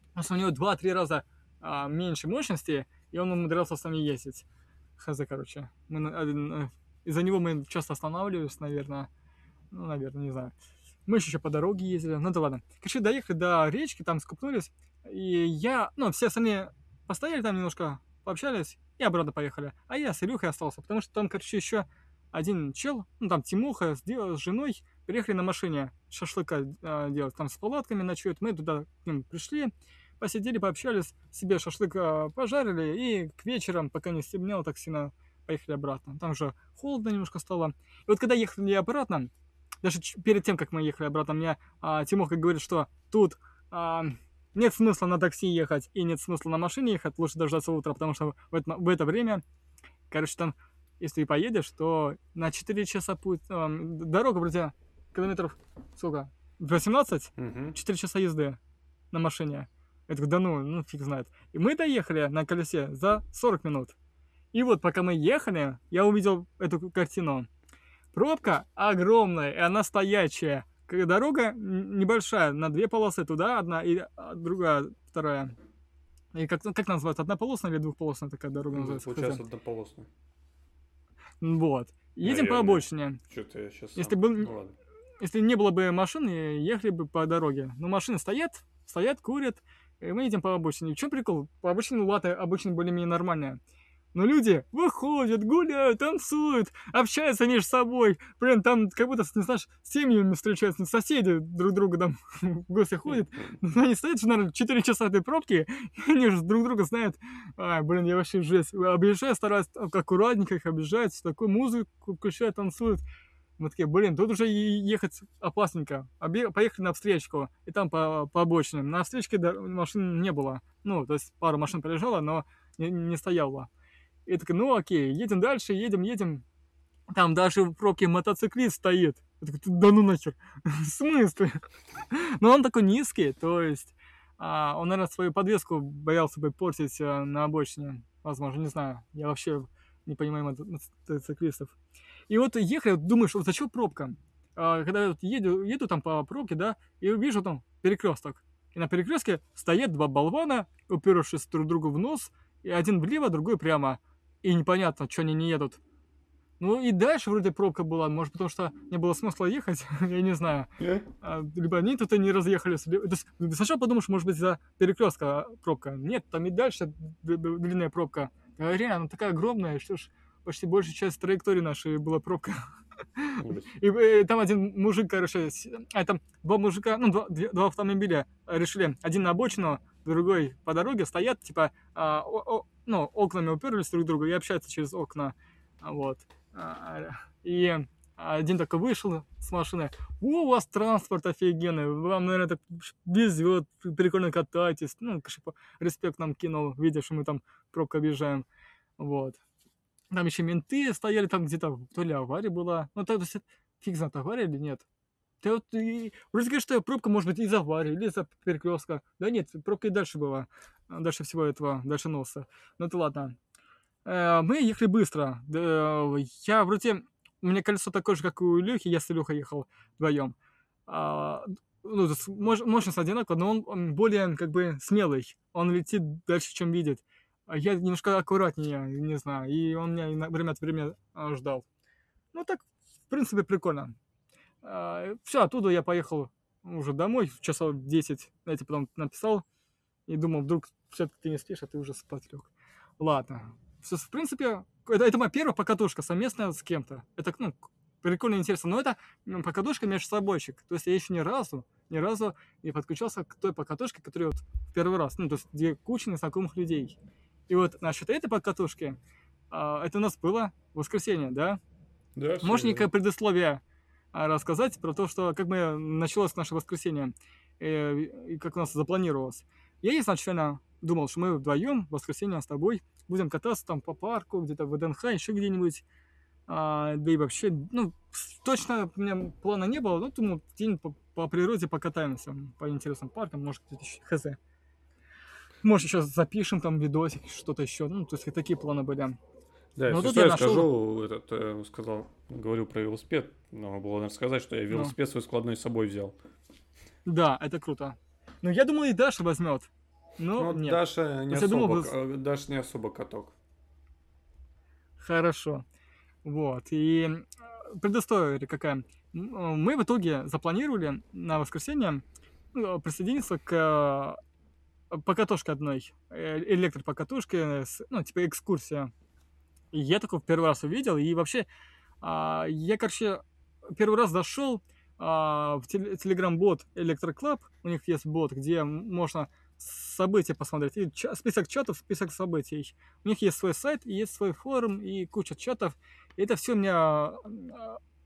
Потому что у него два-три раза а, меньше мощности, и он умудрялся с нами ездить. Хз, короче. Мы... Из-за него мы часто останавливались, наверное. Ну, наверное, не знаю. Мы еще по дороге ездили, ну да ладно. Короче, доехали до речки, там скупнулись, и я, ну, все остальные постояли там немножко, пообщались, и обратно поехали. А я с Илюхой остался, потому что там, короче, еще один чел, ну, там Тимуха с, с женой приехали на машине шашлыка э, делать, там с палатками ночуют. Мы туда к ним пришли, посидели, пообщались, себе шашлык э, пожарили, и к вечерам, пока не стемнело, так сильно поехали обратно. Там уже холодно немножко стало. И вот когда ехали обратно, даже перед тем, как мы ехали обратно, мне а, Тимоха говорит, что тут а, нет смысла на такси ехать и нет смысла на машине ехать, лучше дождаться утра, потому что в это, в это время, короче, там, если ты поедешь, то на четыре часа путь, а, дорога, вроде, километров, сколько, восемнадцать, угу. четыре часа езды на машине. Я такой, да ну, ну фиг знает. И мы доехали на колесе за сорок минут. И вот, пока мы ехали, я увидел эту картину. Пробка огромная, и она стоячая. Дорога небольшая, на две полосы, туда одна и другая, вторая. И как, как называется, однополосная или двухполосная такая дорога называется? Получается однополосная. Вот. Едем а по обочине. Что-то я сейчас сам... если, был... ну, если не было бы машин, ехали бы по дороге. Но машины стоят, стоят, курят, и мы едем по обочине. В чем прикол? По обочине, латы обычно более-менее нормальные. Но люди выходят, гуляют, танцуют, общаются между собой. Блин, там как будто, не знаешь, с семьями встречаются, соседи друг друга там в гости ходят. Но они стоят, что, наверное, четыре часа этой пробки, и они же друг друга знают. А, блин, я вообще жесть. Объезжаю, стараюсь аккуратненько их объезжать, такую музыку включают, танцуют. Мы такие, блин, тут уже ехать опасненько. Поехали на встречку, и там по, по обочине. На встречке машин не было. Ну, то есть пару машин проезжало, но не, не стояло. И такой, ну окей, едем дальше, едем, едем. Там даже в пробке мотоциклист стоит. Я такой, да ну нахер, в смысле? Но он такой низкий, то есть а, он, наверное, свою подвеску боялся бы портить а, на обочине. Возможно, не знаю, я вообще не понимаю мотоциклистов. И вот ехали, вот думаешь, вот зачем пробка? А, когда я вот еду, еду там по пробке, да, и вижу там перекресток. И на перекрестке стоят два болвана, упершись друг другу в нос, и один влево, другой прямо. И непонятно, что они не едут. Ну и дальше вроде пробка была, может, потому что не было смысла ехать, я не знаю. А, либо они тут и не разъехались. То есть, сначала подумаешь, может быть, из-за перекрестка пробка. Нет, там и дальше длинная пробка. А, реально, она такая огромная, что ж почти большая часть траектории нашей была пробка. И, и там один мужик, короче, а там два мужика, ну, два, два автомобиля решили, один на обочину, другой по дороге, стоят, типа, а, о, о, ну, окнами уперлись друг к другу и общаются через окна. Вот. И один такой вышел с машины. О, у вас транспорт офигенный, вам, наверное, так везет, прикольно катаетесь. Ну, респект нам кинул, видишь, мы там пробку объезжаем. Вот. Там еще менты стояли, там где-то то ли авария была. Ну, то есть, фиг знает, авария или нет. Ты вот и... вроде говоришь, что пробка может быть из аварии, или из-за перекрестка. Да нет, пробка и дальше была. Дальше всего этого, дальше носа. Ну, это ладно. Мы ехали быстро. Я вроде... У меня колесо такое же, как у Лехи, я с Лехой ехал вдвоем. Ну, мощность одинаковая, но он более, как бы, смелый. Он летит дальше, чем видит. Я немножко аккуратнее, не знаю. И он меня время от времени ждал. Ну, так, в принципе, прикольно. Все, оттуда я поехал уже домой, часов десять. Я тебе потом написал. И думал, вдруг все-таки ты не спишь, а ты уже спать лег. Ладно. В принципе, это, это моя первая покатушка совместная с кем-то. Это, ну, прикольно интересно. Но это покатушка между собойчик. То есть я еще ни разу, ни разу не подключался к той покатушке, которая вот в первый раз. Ну, то есть где куча незнакомых людей. И вот насчет этой покатушки, а, это у нас было в воскресенье, да? Да. Можешь некое предисловие рассказать про то, что как мы началось наше воскресенье и, и как у нас запланировалось. Я изначально думал, что мы вдвоем в воскресенье с тобой будем кататься там по парку, где-то в ВДНХ, еще где-нибудь. А, да и вообще, ну, точно у меня плана не было, но думаю, день по, по природе покатаемся, по интересным паркам, может, где-то еще хз. Может, сейчас запишем там видосик, что-то еще. Ну, то есть такие планы были. Да, но если что, я нашел... скажу, этот, сказал, говорил про велосипед, но было надо сказать, что я велосипед да. свой складной с собой взял. Да, это круто. Ну, я думаю, и Даша возьмет. Но ну, нет. Даша не, особо, думал, Даша не особо каток. Хорошо. Вот. И предыстория какая. Мы в итоге запланировали на воскресенье присоединиться к покатушке одной. Электропокатушке. Ну, типа экскурсия. И я такого в первый раз увидел. И вообще, я, короче, первый раз зашел в телеграм-бот Электроклуб. У них есть бот, где можно... события посмотреть, и ча- список чатов, список событий. У них есть свой сайт, и есть свой форум, и куча чатов. И это все меня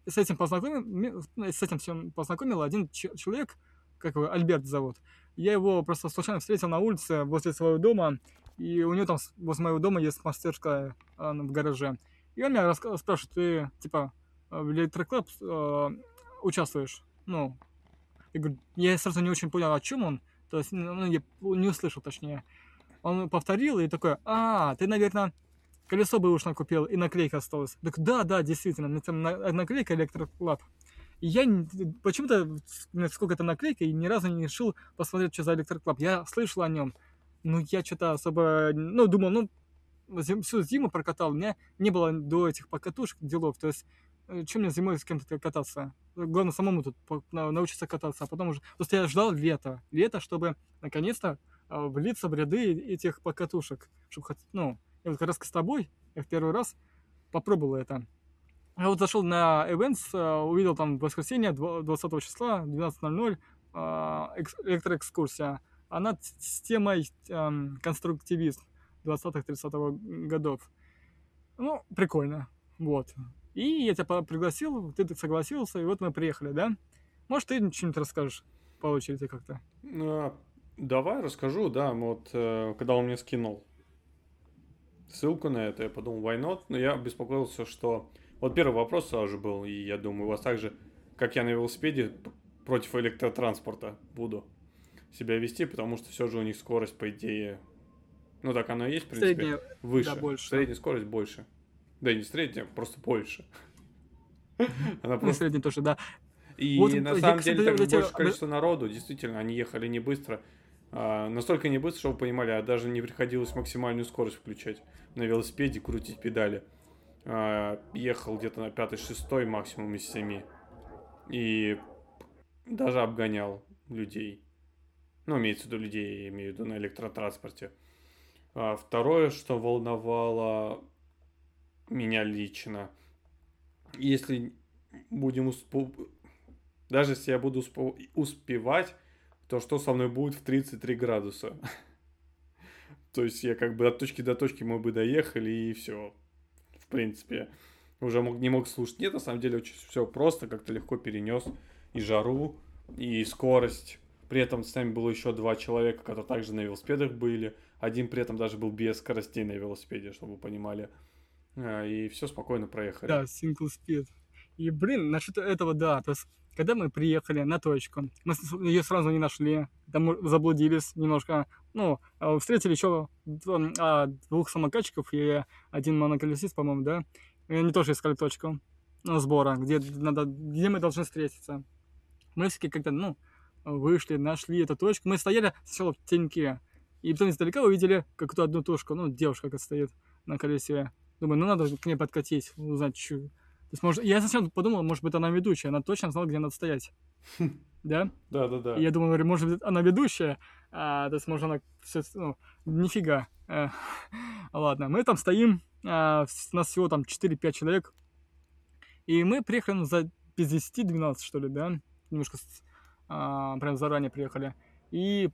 с этим познакомил, с этим всем познакомил один ч- человек, как его, Альберт зовут. Я его просто случайно встретил на улице возле своего дома, и у него там возле моего дома есть мастерская а, в гараже. И он меня раска- спрашивает, ты типа в Электроклуб а, участвуешь? Ну, я говорю, я сразу не очень понял, о чем он. То есть, ну, я не услышал, точнее. Он повторил и такой, а, ты, наверное, колесо бэушное купил, и наклейка осталась. Так, да, да, действительно, у меня там наклейка Электроклуб. И я почему-то, сколько это наклейка, и ни разу не решил посмотреть, что за Электроклуб. Я слышал о нем, но я что-то особо, ну, думал, ну, всю зиму прокатал. У меня не было до этих покатушек делов, то есть, что мне зимой с кем-то кататься? Главное, самому тут научиться кататься, а потом уже... То есть я ждал лета, лето, чтобы наконец-то влиться в ряды этих покатушек. Чтобы хоть... Ну, я вот как раз с тобой, я в первый раз попробовал это. Я вот зашел на Events, увидел там в воскресенье двадцатого числа, двенадцать ноль ноль, электроэкскурсия. Она с темой конструктивизм двадцатых-тридцатых годов. Ну, прикольно, вот. И я тебя пригласил, ты согласился, и вот мы приехали, да? Может, ты что-нибудь расскажешь по очереди как-то? Ну, давай расскажу, да, вот, когда он мне скинул ссылку на это, я подумал, why not? Но я беспокоился, что... Вот первый вопрос сразу же был, и я думаю, у вас так же, как я на велосипеде, против электротранспорта буду себя вести, потому что все же у них скорость, по идее... Ну, так оно и есть, в принципе, средняя, выше. Да, больше. Средняя скорость больше. Да, не средняя, просто больше. Она просто... Средняя тоже, да. И вот, на самом я, деле, кстати, так для большее тебя... количество народу, действительно, они ехали не быстро. А, настолько не быстро, чтобы вы понимали, а даже не приходилось максимальную скорость включать на велосипеде, крутить педали. А, ехал где-то на пятый-шестой максимум из семи. И даже обгонял людей. Ну, имеется в виду людей, я имею в виду на электротранспорте. А второе, что волновало меня лично, если будем успу... даже если я буду успу... успевать, то что со мной будет в тридцать три градуса? То есть я как бы от точки до точки мы бы доехали и все. В принципе, уже мог, не мог слушать. Нет, на самом деле очень все просто, как-то легко перенес и жару, и скорость. При этом с нами было еще два человека, которые также на велосипедах были. Один при этом даже был без скоростей на велосипеде, чтобы вы понимали. И все спокойно проехали. Да, single speed. И, блин, насчет этого, да. То есть, когда мы приехали на точку, мы ее сразу не нашли. Там заблудились немножко. Ну, встретили еще двух самокатчиков и один моноколесист, по-моему, да. И они тоже искали точку сбора, где, надо, где мы должны встретиться. Мы все как-то, ну, вышли, нашли эту точку. Мы стояли сначала в теньке. И потом издалека увидели какую-то одну тушку, ну, девушка как стоит на колесе. Думаю, ну, надо к ней подкатить, узнать, что... То есть, может... Я сначала подумал, может быть, она ведущая, она точно знала, где надо стоять. Да? Да, да, да. Я думаю, может быть, она ведущая, то есть, может, она все... Ну, нифига. Ладно, мы там стоим, нас всего там четыре-пять человек, и мы приехали за без десяти двенадцать, что ли, да? Немножко прям заранее приехали. И...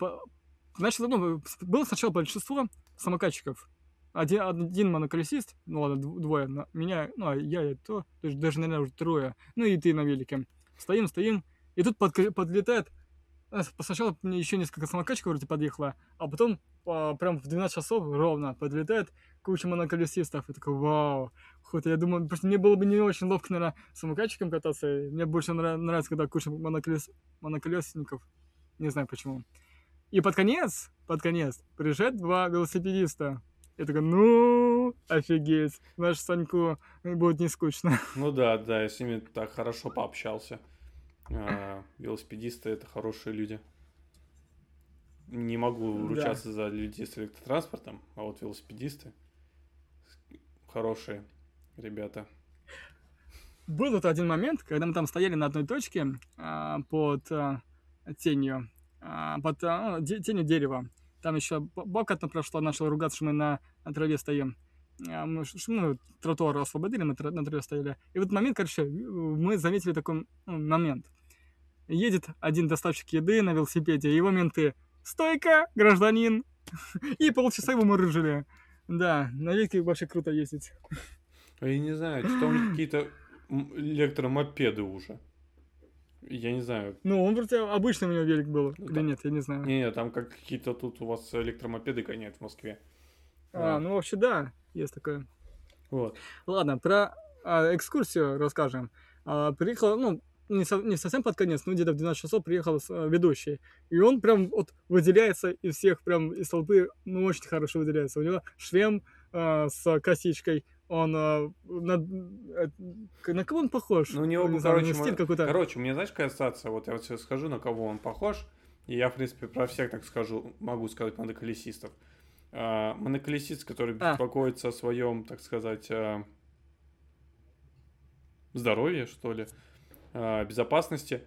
Значит, ну, было сначала большинство самокатчиков. Один, один моноколесист, ну ладно, двое, на меня, ну а я и то, то есть даже, наверное, уже трое, ну и ты на велике. Стоим, стоим, и тут под, подлетает, сначала мне еще несколько самокатчиков вроде подъехало, а потом а, прям в двенадцать часов ровно подлетает куча моноколесистов. Я такой, вау, хоть я думаю, просто мне было бы не очень ловко, наверное, самокатчиком кататься, мне больше нравится, когда куча моноколес... моноколесников, не знаю почему. И под конец, под конец, приезжают два велосипедиста. Я такой, ну, офигеть, наш Саньку будет не скучно. Ну да, да, я с ними так хорошо пообщался. А, велосипедисты — это хорошие люди. Не могу вручаться да. за людей с электротранспортом, а вот велосипедисты хорошие ребята. Был вот один момент, когда мы там стояли на одной точке а, под а, тенью. Под а, де, тенью дерева. Там еще бабка там прошла, начала ругаться, что мы на, на траве стоим. Мы ну, тротуар освободили, мы на траве стояли. И в этот момент, короче, мы заметили такой ну, момент. Едет один доставщик еды на велосипеде, его менты: «Стойка, гражданин!» И полчаса его мы рыжили. Да, на велике вообще круто ездить. Я не знаю, что у них какие-то электромопеды уже. Я не знаю. Ну, он вроде обычный у него велик был. Да, да нет, я не знаю. Не, там как какие-то тут у вас электромопеды гоняют в Москве. А, а. ну вообще да, есть такое. Вот. Ладно, про а, экскурсию расскажем. А, приехала, ну, не, со, не совсем под конец, но где-то в двенадцать часов приехал а, ведущий. И он прям вот выделяется из всех, прям из толпы, ну, очень хорошо выделяется. У него шлем а, с косичкой. Он э, на, на кого он похож? Ну, у него, ну, короче, знаю, стиль какой-то. Короче, мне, знаешь, какая ассоциация? Вот я вот сейчас скажу, на кого он похож. И я, в принципе, про всех так скажу, могу сказать, моноколесистов. А, моноколесист, который а. беспокоится о своем, так сказать, здоровье, что ли, безопасности.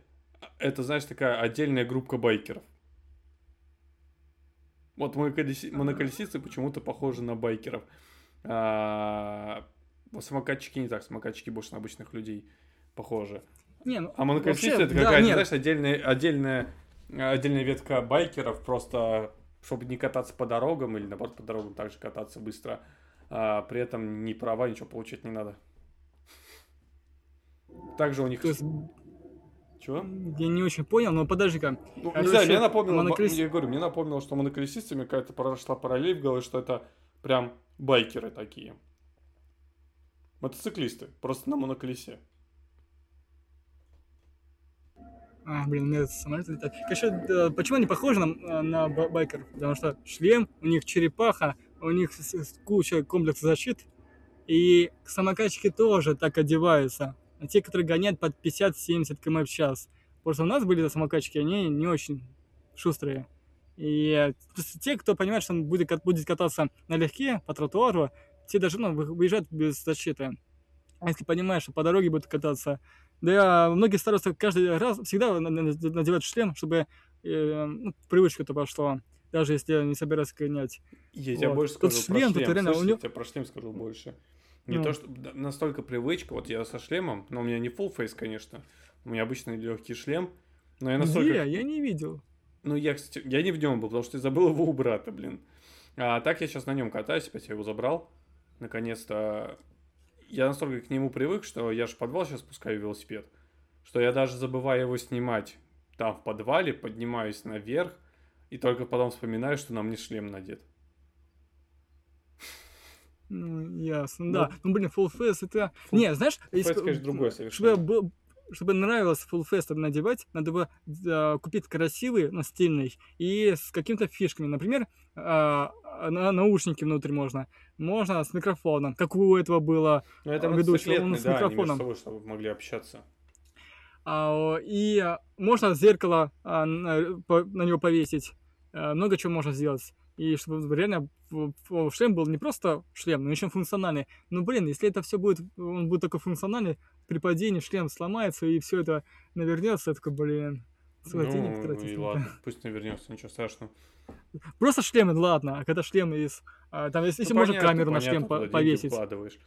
Это, знаешь, такая отдельная группа байкеров. Вот моноколесисты почему-то похожи на байкеров. А, самокатчики не так, самокатчики больше на обычных людей похожи. Не, ну, а моноколесисты — это какая-то, да, знаешь, отдельная, отдельная, отдельная ветка байкеров, просто чтобы не кататься по дорогам или наоборот по дорогам также кататься быстро, а при этом ни права, ничего получать не надо. Также у них... Есть... Чего? Я не очень понял, но подожди-ка. Ну, не знаю, мне напомнило, моноколес... я говорю, мне напомнило, что моноколесистами какая-то прошла параллель в голове, что это прям байкеры такие. Мотоциклисты, просто на моноколесе. А, блин, у меня самолет летает. Конечно, почему они похожи на, на байкеров? Потому что шлем, у них черепаха, у них куча комплексов защит. И самокатчики тоже так одеваются. А те, которые гоняют под пятьдесят-семьдесят километров в час. Просто у нас были самокатчики, они не очень шустрые. И те, кто понимает, что он будет, будет кататься налегке, по тротуару, те даже ну, выезжают без защиты. А если понимаешь, что по дороге будут кататься... Да, многие стараются каждый раз всегда надевать шлем, чтобы э, ну, привычка-то пошла, даже если не собираюсь гонять. Я вот. тебе больше скажу тут про шлем. шлем. Реально... Слушай, я тебе про шлем скажу больше. Не ну. то, что настолько привычка, вот я со шлемом, но у меня не full face, конечно, у меня обычный легкий шлем, но я настолько... Где? Я не видел. Ну, я, кстати, я не в нем был, потому что я забыл его у брата, блин. А так я сейчас на нем катаюсь, опять я его забрал, наконец-то... Я настолько к нему привык, что я же в подвал сейчас спускаю велосипед, что я даже забываю его снимать там в подвале, поднимаюсь наверх и только потом вспоминаю, что на мне шлем надет. Ну, ясно, ну, да. Ну, блин, full face это... Full... Не, знаешь... Full face, если... конечно, другое совершенно. Чтобы, чтобы нравилось full face надевать, надо было э, купить красивый, но стильный и с какими-то фишками. Например, э, на наушники внутрь можно. Можно с микрофоном, как у этого было ведущего, он с да, микрофоном. Они между собой, чтобы могли общаться. А, и можно зеркало а, на, по, на него повесить. А, много чего можно сделать. И чтобы реально шлем был не просто шлем, но еще функциональный. Ну, блин, если это все будет, он будет такой функциональный, при падении шлем сломается, и все это навернется, я такой, блин... Ну, денег тратить, и ладно, пусть навернется, ничего страшного. Просто шлем, ладно, а когда шлем из... А, там, если ну, можно понятно, камеру понятно, на шлем по- повесить. Вкладываешь.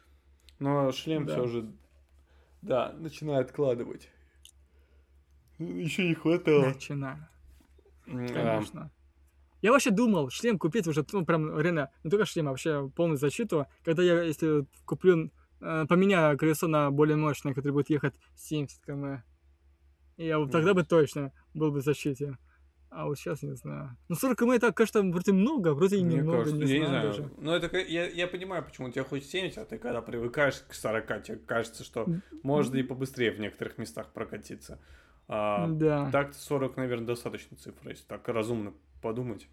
Но шлем да. все же, да, начинает откладывать. Еще не хватало. Начинаю. Конечно. А... Я вообще думал, шлем купить уже, ну, прям, реально, не только шлем, а вообще полную защиту. Когда я, если куплю, поменяю колесо на более мощное, которое будет ехать семьдесят километров. Я вот тогда бы точно был бы в защите. А вот сейчас не знаю. Ну, сорок километров, это, конечно, вроде много, вроде и немного, кажется, не, не знаю. Даже. Ну, это, я, я понимаю, почему тебе хоть семьдесят, а ты когда привыкаешь к сорока, тебе кажется, что можно и побыстрее в некоторых местах прокатиться. А, да. Так сорок, наверное, достаточно цифра, если так разумно подумать.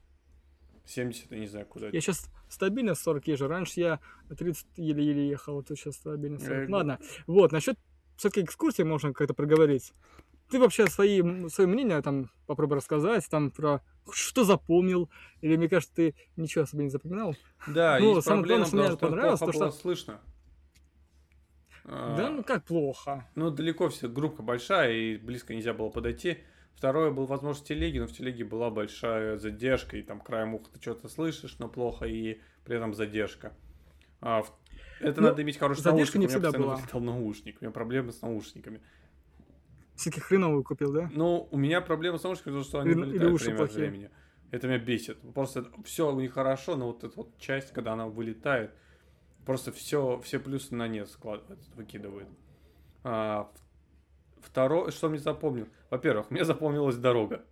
семьдесят, я не знаю, куда. Я это. Сейчас стабильно сорок езжу. Раньше я тридцать еле-еле ехал, а тут сейчас стабильно сорок. Я... Ладно, вот, насчет все-таки экскурсии можно как-то проговорить. Ты вообще свои, свои мнения там попробуй рассказать, там про что запомнил, или мне кажется, ты ничего особо не запоминал. Да, ну, есть проблема, потому что понравилось, плохо то, было что... слышно. Да, а, ну как плохо? Ну далеко все, группа большая, и близко нельзя было подойти. Второе, была возможность телеги, но в телеге была большая задержка, и там краем уха ты что-то слышишь, но плохо, и при этом задержка. А, это ну, надо иметь хороший наушник, не у меня постоянно была. Вылетал наушник, у меня проблемы с наушниками. Всяких хреновых купил, да? Ну, у меня проблема с наушниками, потому что они вылетают время от времени. Это меня бесит. Просто все у них хорошо, но вот эта вот часть, когда она вылетает, просто все, все плюсы на нет складывают, выкидывают. А, второе, что мне запомнил? Во-первых, мне запомнилась дорога.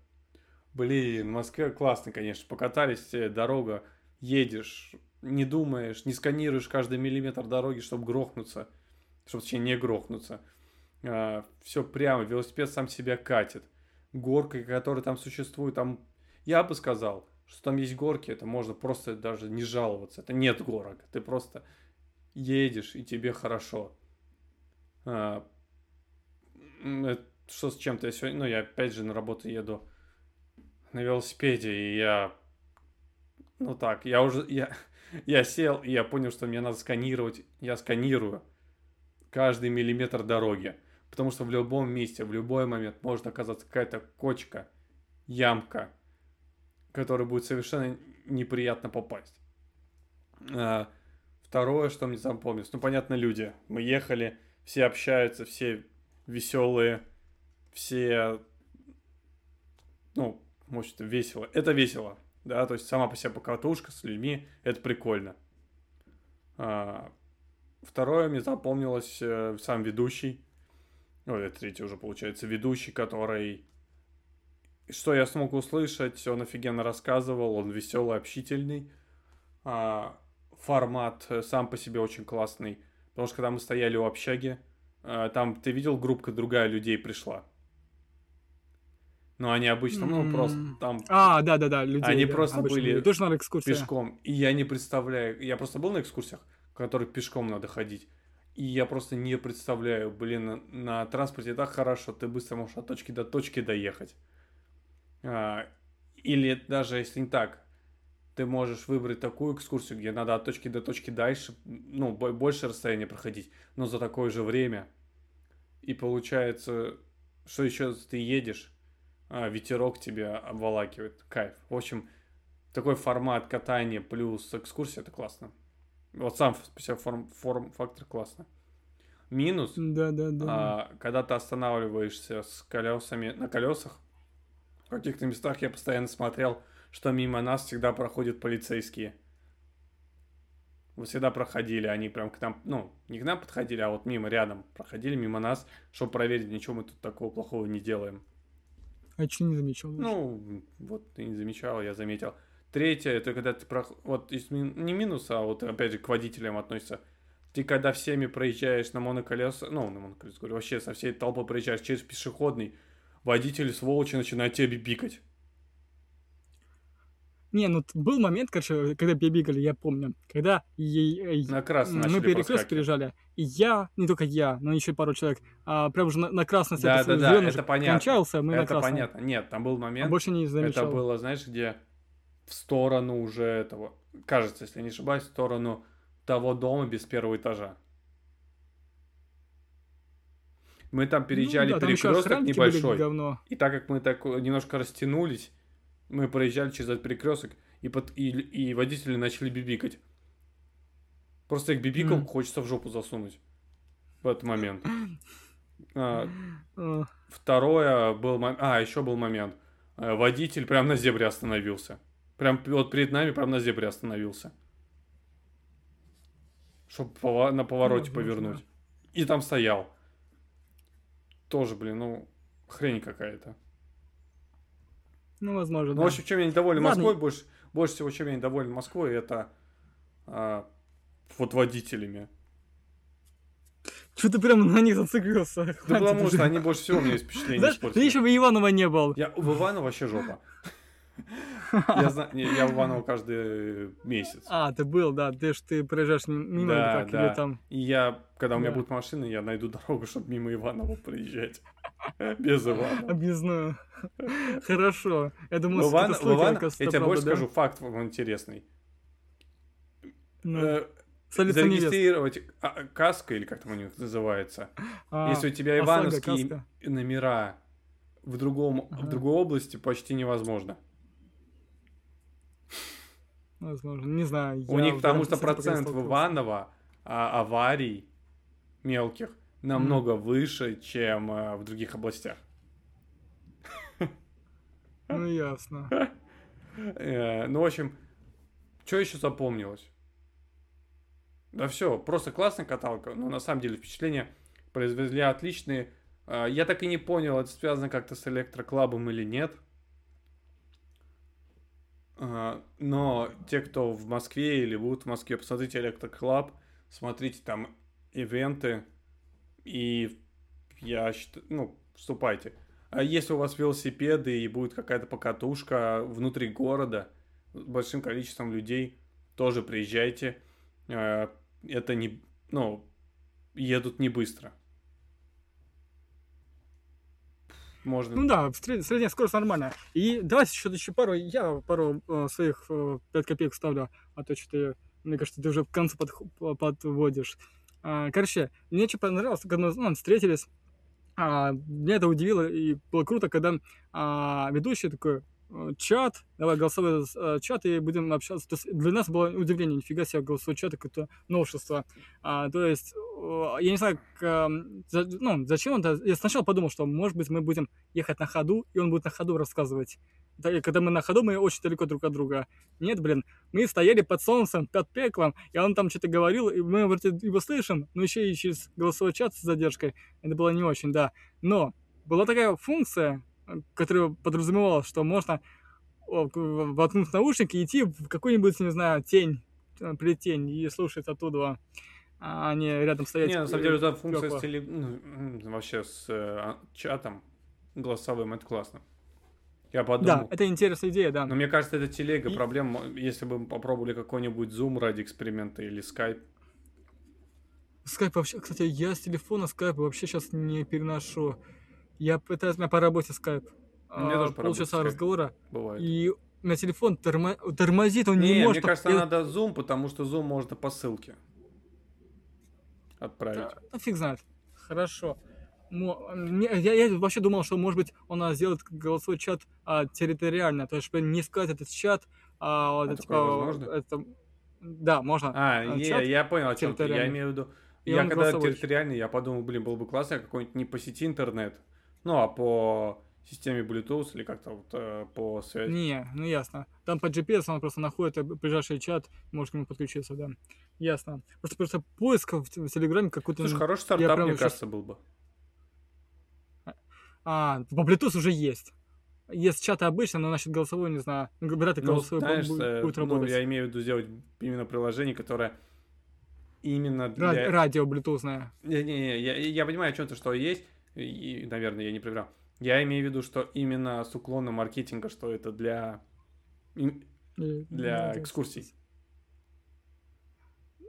Блин, в Москве классно, конечно. Покатались, дорога, едешь, не думаешь, не сканируешь каждый миллиметр дороги, чтобы грохнуться. Чтобы, точнее, не грохнуться. Uh, все прямо, велосипед сам себя катит. Горка, которая там существует, там я бы сказал, что там есть горки, это можно просто даже не жаловаться. Это нет горок, ты просто едешь и тебе хорошо. Uh, это, что с чем-то я сегодня, ну я опять же на работу еду на велосипеде и я, ну так, я уже я я сел и я понял, что мне надо сканировать, я сканирую каждый миллиметр дороги. Потому что в любом месте, в любой момент может оказаться какая-то кочка, ямка, в которую будет совершенно неприятно попасть. Второе, что мне запомнилось. Ну, понятно, люди. Мы ехали, все общаются, все веселые, все... Ну, может, весело. Это весело, да? То есть сама по себе покатушка с людьми, это прикольно. Второе, мне запомнилось сам ведущий. Ну, это третий уже, получается, ведущий, который... Что я смог услышать, он офигенно рассказывал, он веселый, общительный. А формат сам по себе очень классный. Потому что когда мы стояли у общаги, там, ты видел, группка другая людей пришла. Ну, они обычно, mm-hmm. ну, просто там... А, да-да-да, людей. Они да, просто были тоже на пешком. И я не представляю... Я просто был на экскурсиях, в которых пешком надо ходить. И я просто не представляю, блин, на, на транспорте так хорошо, ты быстро можешь от точки до точки доехать. А, или даже если не так, ты можешь выбрать такую экскурсию, где надо от точки до точки дальше, ну, больше расстояние проходить, но за такое же время. И получается, что еще ты едешь, а ветерок тебя обволакивает. Кайф. В общем, такой формат катания плюс экскурсия, это классно. Вот сам по себе форм, форм-фактор классно. Минус, да, да, да. А, когда ты останавливаешься с колесами на колесах, в каких-то местах я постоянно смотрел, что мимо нас всегда проходят полицейские. Вот всегда проходили, они прям к нам, ну, не к нам подходили, а вот мимо, рядом проходили, мимо нас, чтобы проверить, ничего мы тут такого плохого не делаем. А что не замечал? Ну, вот ты не замечал, я заметил. Третье, это когда ты, про... вот не минус, а вот опять же к водителям относится. Ты когда всеми проезжаешь на моноколесо, ну, на моноколесо, говорю, вообще со всей толпой проезжаешь через пешеходный, водитель, сволочи, начинает тебе бибикать. Не, ну, был момент, короче, когда бибикали, я помню, когда ей, на красный мы перекрест пережали, и я, не только я, но еще пару человек, а прям уже на, на красный свет, да, да, да, это понятно. Кончался, мы это на красный. Это понятно, нет, там был момент, а больше не замечал. Это было, знаешь, где... в сторону уже этого, кажется, если не ошибаюсь, в сторону того дома без первого этажа. Мы там переезжали, ну, да, перекресток небольшой, и так как мы так немножко растянулись, мы проезжали через этот перекресток, и, под, и, и водители начали бибикать. Просто их бибикал mm. хочется в жопу засунуть в этот момент. А, oh. Второе был момент, а, еще был момент, водитель прям на зебре остановился. Прям вот перед нами, прям на зебре остановился. Чтобы пова- на повороте ну, повернуть. Да. И там стоял. Тоже, блин, ну, хрень какая-то. Ну, возможно, ну, да. В общем, чем я недоволен Ладно. Москвой, больше, больше всего, чем я недоволен Москвой, это а, вот водителями. Что ты прям на них зациклился? Да Хватит потому уже. Что они больше всего у меня есть впечатление. Знаешь, ты еще в Иваново не был. Я в Иваново вообще жопа. Я, знаю, я в Иваново каждый месяц. А, ты был, да, ты ж ты проезжаешь мимо, да, так, да. Или там... И я, когда у меня да. будут машины, я найду дорогу, чтобы мимо Иваново проезжать. Без Иванова. Объясню. Хорошо. Я думал, что это случайно. Я тебе больше скажу, факт вам интересный. Зарегистрировать каско, или как там у них называется, если у тебя ивановские номера в другой области, почти невозможно. Возможно, не знаю. У них, потому что процент в Иваново а, аварий мелких намного mm. выше, чем а, в других областях. Ну, ясно. Ну, в общем, что еще запомнилось? Да все, просто классная каталка, но на самом деле впечатления произвели отличные. Я так и не понял, это связано как-то с электроклубом или нет. Но те, кто в Москве или будут в Москве, посмотрите Электроклуб, смотрите там ивенты и я считаю, ну, вступайте. А если у вас велосипеды и будет какая-то покатушка внутри города с большим количеством людей, тоже приезжайте. Это не, ну, едут не быстро. Можно. Ну да, средняя скорость нормальная. И давайте еще, еще пару, я пару э, своих э, пять копеек ставлю, а то что ты, мне кажется, ты уже к концу под, подводишь. А, короче, мне очень понравилось, когда мы ну, встретились, а, меня это удивило и было круто, когда а, ведущий такой, чат, давай голосовой а, чат и будем общаться. То есть для нас было удивление, нифига себе голосовой чат, какое-то новшество. А, то есть я не знаю, как, ну, зачем он это. Я сначала подумал, что, может быть, мы будем ехать на ходу, и он будет на ходу рассказывать. И когда мы на ходу, мы очень далеко друг от друга. Нет, блин, мы стояли под солнцем, под пеклом, и он там что-то говорил, и мы вроде его слышим, но еще и через голосовой чат с задержкой. Это было не очень, да. Но была такая функция, которая подразумевала, что можно воткнуть наушники и идти в какую-нибудь, не знаю, тень. плетень и слушать оттуда, а не рядом стоять. Не, на самом деле, это функция с теле... ну, вообще с э, чатом голосовым, это классно. Я подумал. Да, это интересная идея, да. Но мне кажется, это телега. И... Проблема, если бы мы попробовали какой-нибудь Zoom ради эксперимента или Skype. Skype вообще, кстати, я с телефона Skype вообще сейчас не переношу. Я пытаюсь, у меня по работе Skype. Мне а, тоже полчаса разговора. Бывает. И на телефон тормо... тормозит, он не, не может. Мне кажется, я... надо Zoom, потому что Zoom можно по ссылке отправить. Да, ну, фиг знает. Хорошо. Но, я, я вообще думал, что, может быть, он сделает голосовой чат а, территориально. То есть, не сказать этот чат. А, а типа, это... Да, можно. А, а чат я, я понял, о чем ты. Я имею в виду... Я когда территориальный, я подумал, блин, было бы классно какой-нибудь не по сети интернет, ну, а по... системе Bluetooth или как-то вот э, по связи. Не, ну ясно. Там по джи пи эс он просто находит ближайший чат, может к нему подключиться, да. Ясно. Просто, просто поиск в Телеграме какой-то... Слушай, хороший стартап, мне сейчас... кажется, был бы. А, по Bluetooth уже есть. Есть чаты обычно, но насчет голосовой, не знаю. Вряд ли голосовой ну, знаешь, будет, будет работать. Ну, я имею в виду сделать именно приложение, которое именно для... Ради, радио блютузное. Не-не-не, я, я понимаю о чем-то, что есть. И, наверное, я не проверял. Я имею в виду, что именно с уклоном маркетинга, что это для, для экскурсий.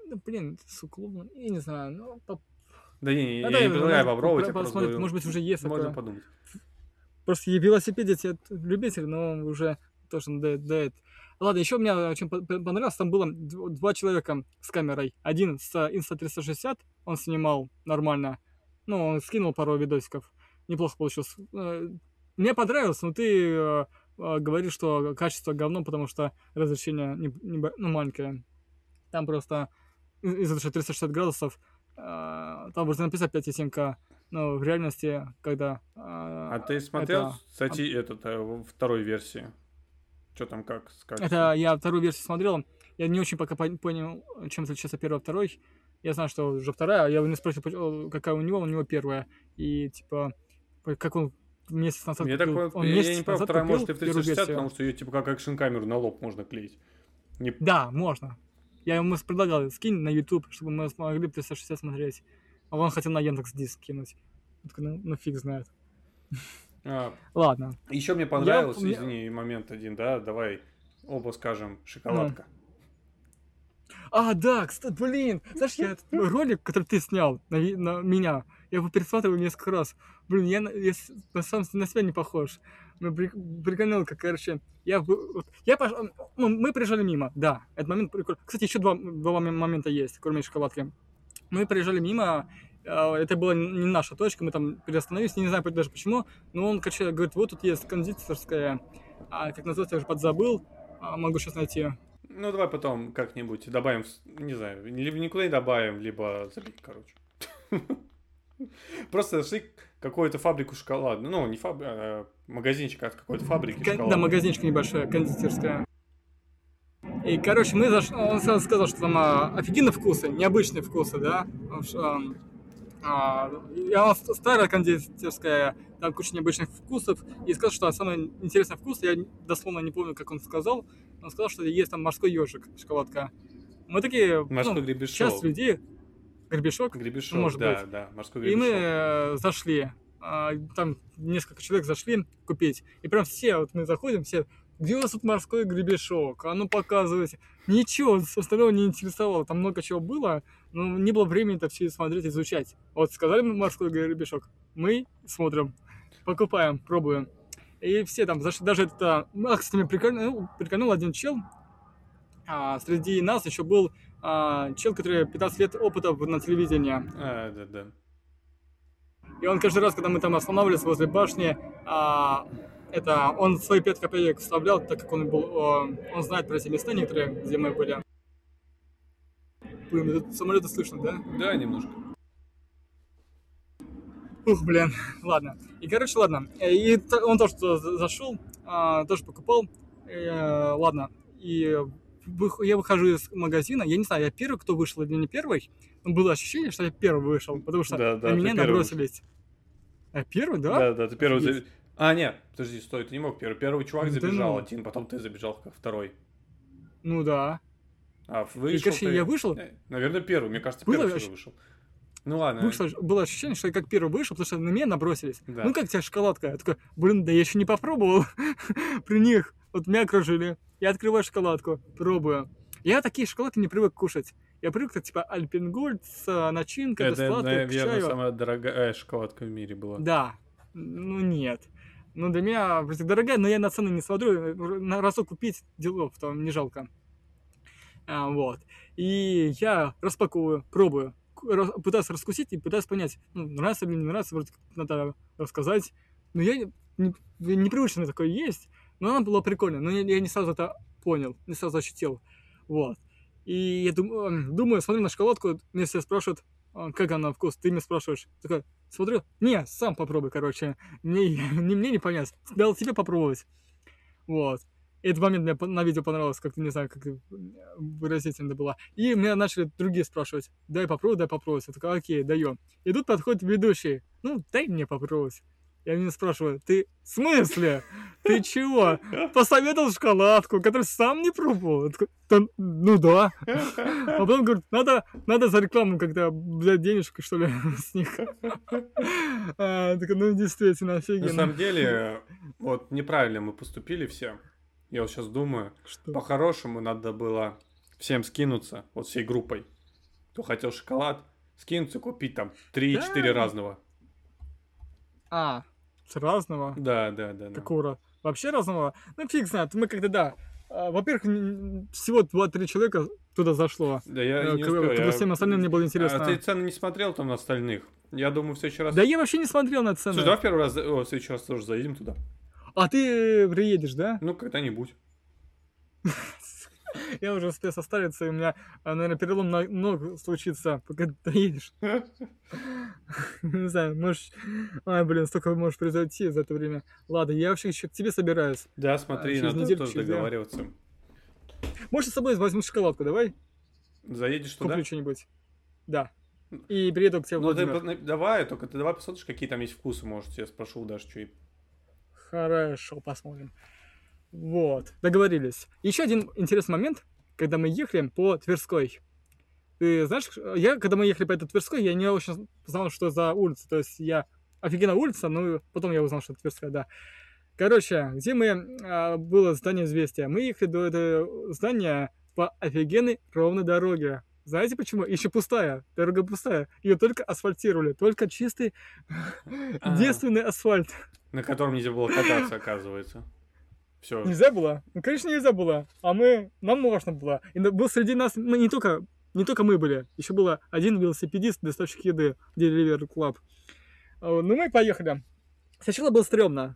Да, блин, с уклоном, я не знаю. Ну, по... Да не, а я, я не предлагаю попробовать, я просто говорю, может быть, уже есть можно такое. Подумать. Просто велосипед, я любитель, но уже тоже надоедает. Ладно, еще мне очень понравилось, там было два человека с камерой. Один с инста триста шестьдесят, он снимал нормально, ну, он скинул пару видосиков. Неплохо получилось. Мне понравилось, но ты э, э, говоришь, что качество говно, потому что разрешение не, не, ну, маленькое. Там просто из-за триста шестьдесят градусов э, там вроде написано пять и семь ка, но в реальности, когда... Э, а ты смотрел, это, кстати, а... этот, э, второй версии? Что там, как? Это я вторую версию смотрел. Я не очень пока понял, чем отличается первая, второй. Я знаю, что уже вторая. Я не спросил, какая у него, у него первая. И типа... Как он месяц назад я купил. Такой, он я, месяц я не прав, вторая может и в триста шестьдесят, потому что ее типа как экшн-камеру на лоб можно клеить. Не... Да, можно. Я ему предлагал, скинь на YouTube, чтобы мы смогли в триста шестьдесят смотреть. А он хотел на Яндекс.Диск кинуть. Ну, ну фиг знает. А, ладно. Еще мне понравился, я... извини, момент один, да, давай оба скажем, шоколадка. Mm. А, да, кстати, блин, знаешь, я этот ролик, который ты снял на, на меня, я его пересматривал несколько раз. Блин, я, я, я сам на себя не похож. Мы пригонял, как, короче, я, я пош... ну, мы приезжали мимо, да, этот момент прикольный. Кстати, еще два, два момента есть, кроме шоколадки. Мы приезжали мимо, это была не наша точка, мы там приостановились, не знаю даже почему, но он, короче, говорит, вот тут есть кондитерская, а как называется, я уже подзабыл, могу сейчас найти. Ну, давай потом как-нибудь добавим, не знаю, либо никуда не добавим, либо забить, короче. Просто нашли какую-то фабрику шоколада. Ну, не фабрику, а магазинчик от какой-то фабрики шоколада. Да, магазинчик небольшой, кондитерская. И, короче, мы зашли, он сразу сказал, что там офигенные вкусы, необычные вкусы, да. Я старая кондитерская, там куча необычных вкусов. И сказал, что самый интересный вкус, я дословно не помню, как он сказал, он сказал, что есть там морской ежик, шоколадка. Мы такие, морской ну, часть людей, гребешок, гребешок ну, может да, быть. Да, морской гребешок. И мы э, зашли, э, там несколько человек зашли купить, и прям все, вот мы заходим, все, где у вас тут морской гребешок, а ну показывайте. Ничего остального не интересовало, там много чего было, но не было времени это все смотреть, изучать. Вот сказали мы морской гребешок, мы смотрим, покупаем, пробуем. И все там, даже это... А, кстати, прикольно, прикольнул один чел. А, среди нас еще был а, чел, который пятнадцать лет опыта на телевидении. А, да, да. И он каждый раз, когда мы там останавливались возле башни, а, это, он свои пять копеек вставлял, так как он был... А, он знает про эти места некоторые, где мы были. Блин, тут самолеты слышно, да? Да, немножко. Ух, блин, ладно. И, короче, ладно. И он тоже зашел, тоже покупал. И, ладно. И я выхожу из магазина. Я не знаю, я первый, кто вышел или не первый. Но было ощущение, что я первый вышел, потому что да, да, на меня набросились. А первый, да? Да, да, ты первый забежал. А, нет, подожди, стой, ты не мог первый. Первый чувак забежал один, потом ты забежал как второй. Ну да. А, вышел ты... я вышел? Наверное, первый. Мне кажется, первый ощущ... вышел. Ну ладно. Вышло, было ощущение, что я как первый вышел, потому что на меня набросились. Да. Ну как тебе шоколадка? Я такой, блин, да я еще не попробовал при них. Вот меня окружили. Я открываю шоколадку, пробую. Я такие шоколадки не привык кушать. Я привык, как, типа, Альпен Гольд с начинкой, сладкой, к чаю. Это, наверное, самая дорогая шоколадка в мире была. Да. Ну нет. Ну для меня вроде дорогая, но я на цены не смотрю. На разок купить делов, там не жалко. А, вот. И я распаковываю, пробую. Раз, пытаюсь раскусить и пытаюсь понять, ну, нравится или не нравится, вроде как надо рассказать. Но я не, не, непривычно такое есть. Но она была прикольная, но я, я не сразу это понял, не сразу ощутил. Вот. И я дум, думаю, смотрю на шоколадку, меня все спрашивают, как она на вкус, ты меня спрашиваешь. Такой, смотрю, не, сам попробуй, короче, мне, не, мне не понять, дал тебе попробовать. Вот. И этот момент мне на видео понравилось, как-то, не знаю, как выразительно было. И меня начали другие спрашивать, дай попробовать, дай попробовать. Я такой, окей, даю. И тут подходит ведущий, ну, дай мне попробовать. Я меня спрашиваю, ты в смысле? Ты чего? Посоветовал шоколадку, которую сам не пробовал? Ну да. А потом говорит, надо, надо за рекламу как-то взять денежку, что ли, с них. А, так, ну действительно, офигенно. На самом деле, вот неправильно мы поступили все. Я вот сейчас думаю, что по-хорошему надо было всем скинуться, вот всей группой. Кто хотел шоколад, скинуться, купить там три-четыре да. разного. А, с разного? Да, да, да. Такого. Да. Вообще разного? Ну, фиг знает. Мы когда, да, во-первых, всего два-три человека туда зашло. Да, я не успел. Когда всем остальным не было интересно. А ты цены не смотрел там на остальных? Я думаю, в следующий раз... Да я вообще не смотрел на цены. Сюда в первый раз, о, в следующий раз тоже заедем туда. А ты приедешь, да? Ну, когда-нибудь. Я уже успею состариться, и у меня, наверное, перелом ног случится, пока ты доедешь. Не знаю, можешь... Ой, блин, столько можешь произойти за это время. Ладно, я вообще еще к тебе собираюсь. Да, смотри, надо тоже договариваться. Может, с собой возьму шоколадку, давай? Заедешь туда? Куплю что-нибудь. Да. И приеду к тебе в Владимир. Давай, только ты давай посмотришь, какие там есть вкусы, может, я спрошу даже, что и... Хорошо, посмотрим. Вот, договорились. Еще один интересный момент, когда мы ехали по Тверской. Ты знаешь, я, когда мы ехали по этой Тверской, я не очень знал, что за улица. То есть я офигенная улица, но потом я узнал, что это Тверская, да. Короче, где мы, а, было здание Известия. Мы ехали до этого здания по офигенной ровной дороге. Знаете почему? Еще пустая. Дорога пустая. Ее только асфальтировали. Только чистый девственный асфальт. На котором нельзя было кататься, оказывается. Все. Нельзя было? Ну, конечно, нельзя было. А мы... Нам можно было. И был среди нас... Мы не только... Не только мы были. Еще был один велосипедист, доставщик еды. Delivery Club. Ну, мы поехали. Сначала было стрёмно.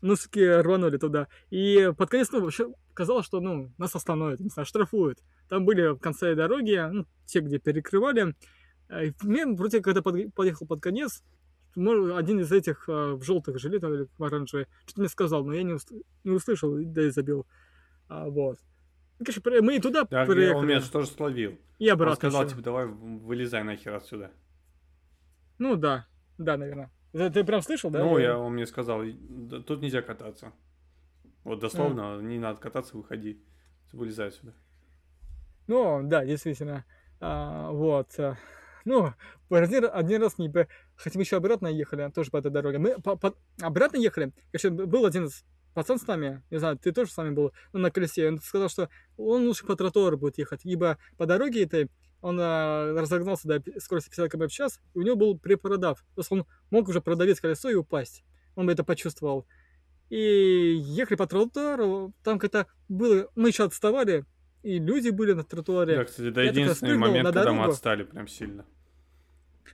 Ну, все-таки рванули туда. И под конец, ну, вообще казалось, что, ну, нас остановят, не знаю, штрафуют. Там были в конце дороги, ну, те, где перекрывали. И мне, вроде, когда под, подъехал под конец, один из этих а, в желтых жилетах или в оранжевой, что-то мне сказал, но я не, усл- не услышал, да и забил. А, вот. Ну, конечно, мы и туда да, приехали. Он меня тоже словил. И обратно. Он сказал, еще. Типа, давай вылезай нахер отсюда. Ну, да. Да, наверное. Ты, ты прям слышал, да? Ну, я, он мне сказал, тут нельзя кататься. Вот дословно, mm. не надо кататься, выходи. Вылезай отсюда. Ну, да, действительно. А, вот. Ну, один, один раз не... Хотя мы еще обратно ехали, тоже по этой дороге. Мы по, по, обратно ехали. Короче, был один пацан с нами, не знаю, ты тоже с нами был, ну, на колесе. Он сказал, что он лучше по тротуару будет ехать, ибо по дороге этой он а, разогнался до скорости пятьдесят километров в час, и у него был препродав. То есть он мог уже продавить колесо и упасть. Он бы это почувствовал. И ехали по тротуару, там как-то было... Мы еще отставали, и люди были на тротуаре. Да, кстати, это да, единственный момент, когда дорогу. Мы отстали прям сильно.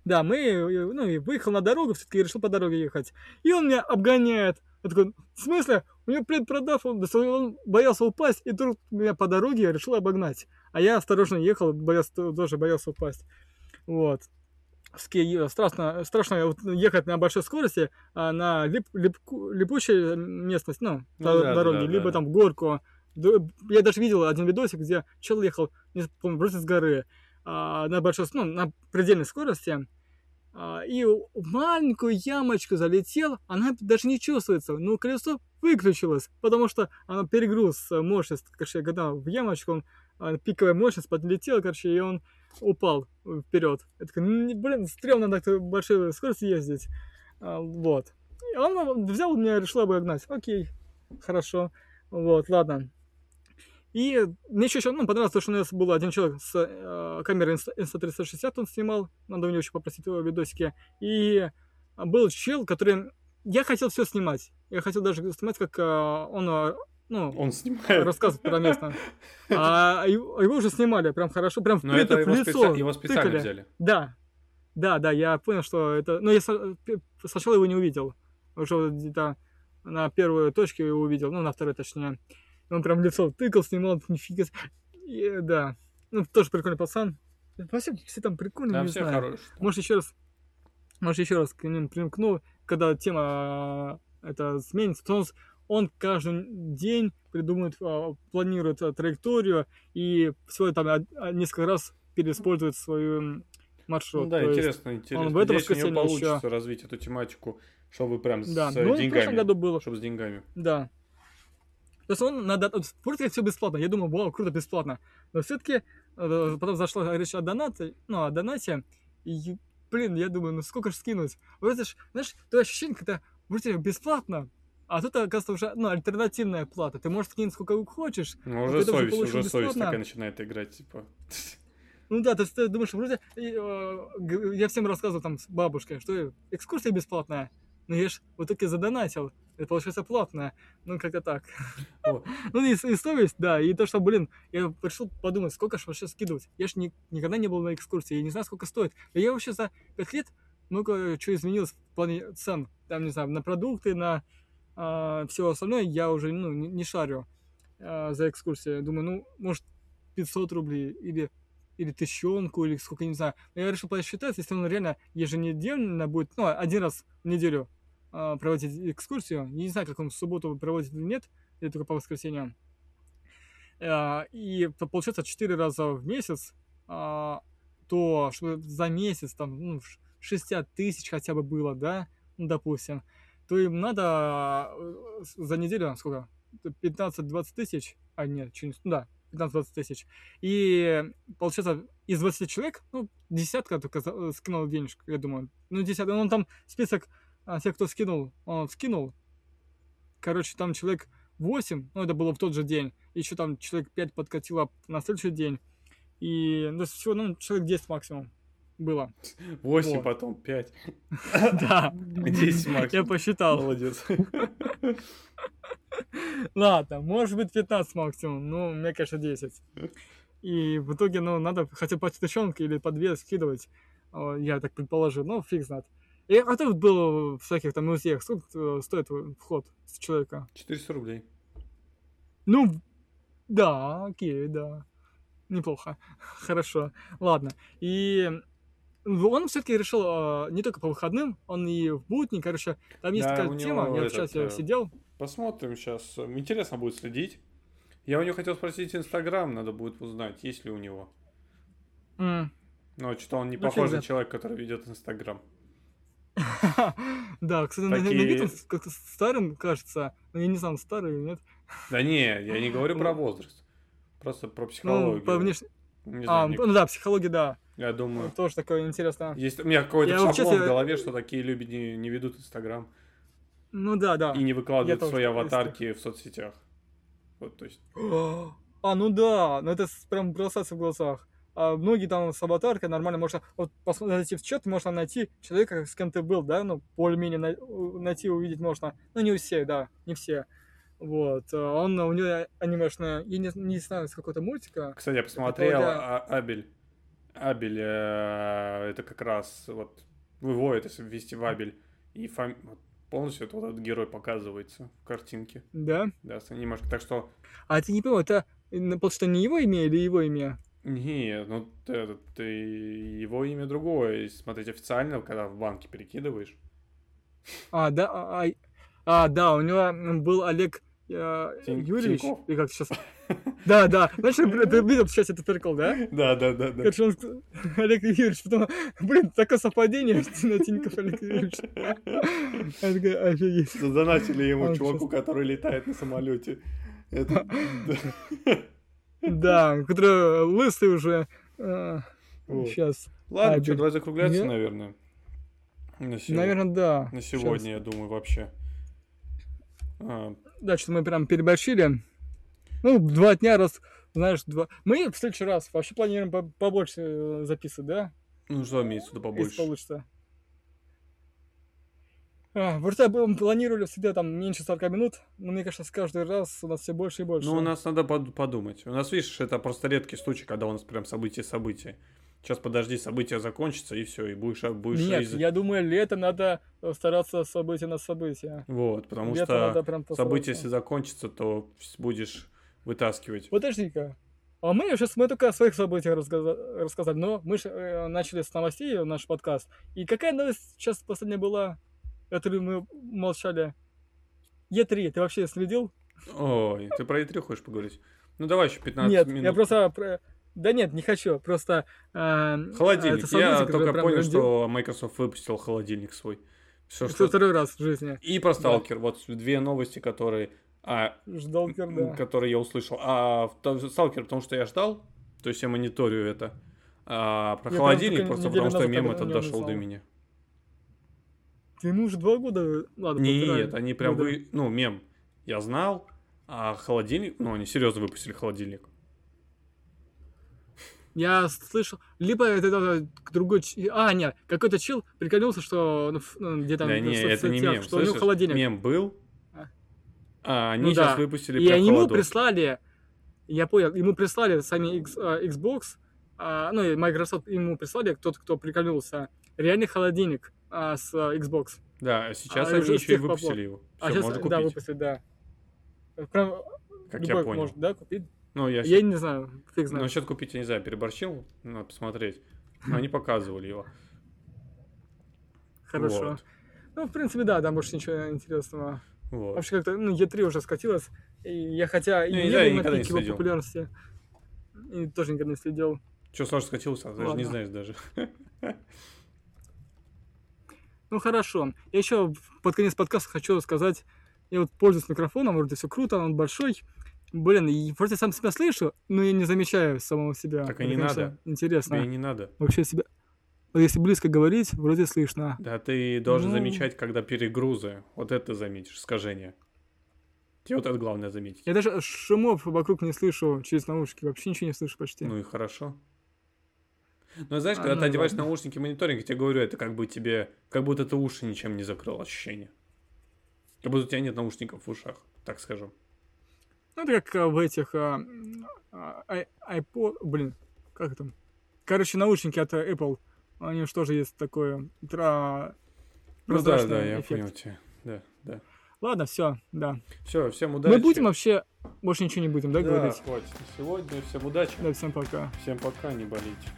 Да, мы, ну, и выехал на дорогу, все-таки решил по дороге ехать. И он меня обгоняет. Я такой, в смысле? У него предпродав, он, он боялся упасть, и вдруг меня по дороге решил обогнать. А я осторожно ехал, боялся, тоже боялся упасть. Вот. Страшно, страшно ехать на большой скорости, а на лип, лип, липучей местности, ну, ну да, дороге, да, да, либо да. там в горку. Я даже видел один видосик, где чел ехал, не помню, вроде с горы, а, на большой, ну, на предельной скорости, а, и в маленькую ямочку залетел, она даже не чувствуется, но колесо выключилось, потому что оно перегруз мощность, когда в ямочку он пиковая мощность подлетела, короче, и он упал вперед. Я такой, блин, стрёмно на такой большой скорости ездить. Вот. И он взял меня, решил обогнать. Окей, хорошо. Вот, ладно. И мне еще, еще ну, понравилось то, что у нас был один человек с э, камерой инста триста шестьдесят, он снимал, надо у него еще попросить его видосики. И был чел, который... Я хотел все снимать. Я хотел даже снимать, как э, он, ну, он снимает. Рассказывает про местное. А его, его уже снимали прям хорошо, прям в лицо. Его, специ... его специально тыкали. Взяли. Да, да, да, я понял, что это... Но я сначала его не увидел. Уже где-то на первой точке его увидел, ну, на второй точнее. Он прям лицо тыкал, снимал, нифига. И, да. Ну, тоже прикольный пацан. Вообще все там прикольные, да, не все знаю. Хорошие. Может, еще раз, может, еще раз к ним примкну, когда тема это сменится. Потому что он каждый день придумывает, планирует траекторию и всего там несколько раз переиспользует свою маршрут. Ну, да, то интересно, есть, интересно. Он в этом рассказе получится еще... развить эту тематику, чтобы прям да. с ну, деньгами. В прошлом году было. Чтобы с деньгами. Да. То есть он надо... Вроде все бесплатно. Я думаю, вау, круто, бесплатно. Но все-таки потом зашла речь о донате, ну, о донате. И, блин, я думаю, ну сколько же скинуть? Вроде же, знаешь, то ощущение, когда вроде бесплатно, а тут, оказывается, уже ну, альтернативная плата. Ты можешь скинуть сколько хочешь. Ну, уже совесть, уже, уже совесть такая начинает играть, типа... Ну да, то есть ты думаешь, вроде... Я всем рассказывал там с бабушкой, что экскурсия бесплатная. Но я же вот таки задонатил. Это получается платное. Ну, как-то так. О. Ну, и, и совесть, да. И то, что, блин, я решил подумать, сколько же вообще скидывать. Я же ни, никогда не был на экскурсии, я не знаю, сколько стоит. Но я вообще за пять лет много чего изменилось в плане цен. Там, не знаю, на продукты, на а, все остальное я уже ну, не, не шарю а, за экскурсии. Думаю, ну, может, пятьсот рублей или, или тысячонку, или сколько, не знаю. Но я решил посчитать, если он реально еженедельно будет, ну, один раз в неделю проводить экскурсию. Я не знаю, как он в субботу проводит или нет, или только по воскресеньям. И получается четыре раза в месяц, то чтобы за месяц там ну, шестьдесят тысяч хотя бы было, да, ну, допустим, то им надо за неделю сколько? пятнадцать-двадцать тысяч, а нет, что-нибудь, ну, да, пятнадцать-двадцать тысяч. И получается из двадцати человек, ну, десятка только скинула денежку, я думаю. Ну, десятка, он там список А те, кто скинул, он скинул. Короче, там человек восемь, ну это было в тот же день. Еще там человек пять подкатило на следующий день. И ну, всего, ну, человек десять максимум было. восемь, вот. Потом пять. Да. десять максимум. Я посчитал. Молодец. Ладно, может быть пятнадцать максимум, ну, у меня, конечно, десять. И в итоге, ну, надо хотя бы по тысячонке или по две скидывать. Я так предположил, ну, фиг знает. И, а то было в всяких там музеях, сколько стоит вход с человека? четыреста рублей. Ну, да, окей, да. Неплохо. Хорошо. Ладно. И он все-таки решил не только по выходным, он и в будни, короче. Там есть да, такая тема, я в чате сидел. Посмотрим сейчас. Интересно будет следить. Я у него хотел спросить Инстаграм, надо будет узнать, есть ли у него. Mm. Но что-то он не ну, похож на человека, который ведет Инстаграм. Да, кстати, на вид он как-то старым кажется, но я не знаю, старый или нет. Да не, я не говорю про возраст, просто про психологию. По внешне... А, ну да, психология, да. Я думаю. Тоже такое интересное. Есть у меня какой-то шаблон в голове, что такие люди не ведут Инстаграм. Ну да, да. И не выкладывают свои аватарки в соцсетях. Вот, то есть. А, ну да, но это прям бросается в глазах. А многие там с аватаркой нормально можно вот посмотреть в чат, можно найти человека, с кем ты был, да, ну, более-менее на- найти, увидеть можно. Ну, не все, да, не все. Вот. Он, у него анимешная, я не, не знаю, с какого-то мультика. Кстати, я посмотрел а- Абель. Абель, э- это как раз вот выводит, если ввести в Абель, и фами... полностью вот этот герой показывается в картинке. Да? Да, немножко, так что... А ты не понял, это, получается, не его имя или его имя? Нет, ну это, ты, его имя другое. И смотреть официально, когда в банке перекидываешь. А, да, а, а, да, у него был Олег а, Син- Юрьевич. Синьков? И как сейчас? Да, да. Знаешь, ты видел сейчас этот прикол, да? Да, да, да. Короче, он Олег Юрьевич, потом, блин, такое совпадение, что на Тиньков Олег Юрьевич. Я такая, офигеть. Задонатили ему чуваку, который летает на самолете. Да, который лысый уже. Сейчас. Ладно, что, давай закругляться, наверное. Наверное, да. На сегодня, я думаю, вообще. Да, что мы прям переборщили. Ну, два дня, раз, знаешь, два... Мы в следующий раз вообще планируем побольше записывать, да? Ну, что имеется в виду побольше? Если получится. А, просто мы планировали всегда там меньше сорок минут, но мне кажется, с каждый раз у нас все больше и больше. Ну, у нас надо подумать. У нас, видишь, это просто редкий случай, когда у нас прям событие-событие. Сейчас подожди, событие закончится, и все, и будешь... будешь Нет, из... я думаю, лето надо стараться событие на событие. Вот, потому лето что событие, если закончится, то будешь... вытаскивать. Подожди-ка. А мы сейчас мы только о своих событиях рассказали, рассказали, но мы же э, начали с новостей наш подкаст. И какая новость сейчас последняя была, которую мы молчали? Е три, ты вообще следил? Ой, ты про Е три хочешь поговорить? Ну давай еще пятнадцать нет, минут. Нет, я просто... Про... Да нет, не хочу, просто... Э, холодильник. Событие, я только понял, раздел... что Microsoft выпустил холодильник свой. Все, что... Второй раз в жизни. И про Сталкер. Да. Вот две новости, которые... А, Сталкер, да. Который я услышал. А Сталкер, потому что я ждал, то есть я мониторю это. А про я холодильник просто потому, что мем этот дошел до меня. Ты ему уже два года... Ладно, нет, они прям... Ну, вы... да. ну, мем я знал, а холодильник... Ну, они серьезно выпустили холодильник. Я слышал... Либо это другой... А, нет, какой-то чел приколился, что... Ну, где-то да нет, это не мем. Что слышишь, у него холодильник. Мем был... А, они ну, сейчас да. выпустили прям холодок. И ему прислали, я понял, ему прислали сами X, Xbox, а, ну и Microsoft ему прислали, тот, кто приколнулся, реальный холодильник а, с Xbox. Да, сейчас а, они еще и выпустили попор. его. Все, а сейчас, можно купить. Да, выпустили, да. Прям как я понял. Может, да, купить? Ну, я, я сейчас... не знаю, фиг знает. Насчет купить, я не знаю, переборщил, надо посмотреть. Но они показывали его. Хорошо. Вот. Ну, в принципе, да, там больше ничего интересного. Вот. Вообще как-то, ну, Е3 уже скатилась, и я хотя и ну, не, да, был на пике его популярности, и тоже никогда не следил. Че, Саша скатился? Ты же не знаешь даже. Ну, хорошо. Я еще под конец подкаста хочу сказать, я вот пользуюсь микрофоном, вроде все круто, он большой. Блин, вроде сам себя слышу, но я не замечаю самого себя. Так и не надо. Интересно. И не надо. Вообще себя... Вот если близко говорить, вроде слышно. Да, ты должен ну... замечать, когда перегрузы. Вот это заметишь, искажение. Тебе вот это главное заметить. Я даже шумов вокруг не слышу через наушники. Вообще ничего не слышу почти. Ну и хорошо. Но знаешь, а, когда ну, ты одеваешь ладно. наушники мониторинг, я тебе говорю, это как бы тебе... Как будто ты уши ничем не закрыл, ощущение. Как будто у тебя нет наушников в ушах, так скажем. Ну это как в этих... А, а, iPod... Блин, как это? Короче, наушники от Apple... У них тоже есть такое тра... Ну да, да, я эффект. понял тебя. Да, да. Ладно, все, да. Все, всем удачи. Мы будем вообще, больше ничего не будем, да, да говорить? Да, хватит на сегодня. Всем удачи. Да, всем пока. Всем пока, не болите.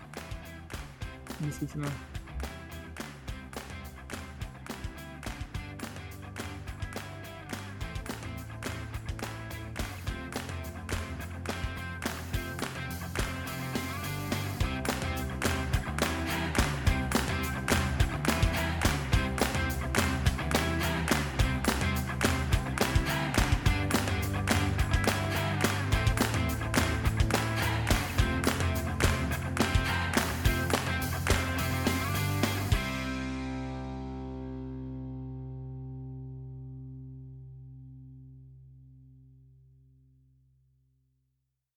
Действительно.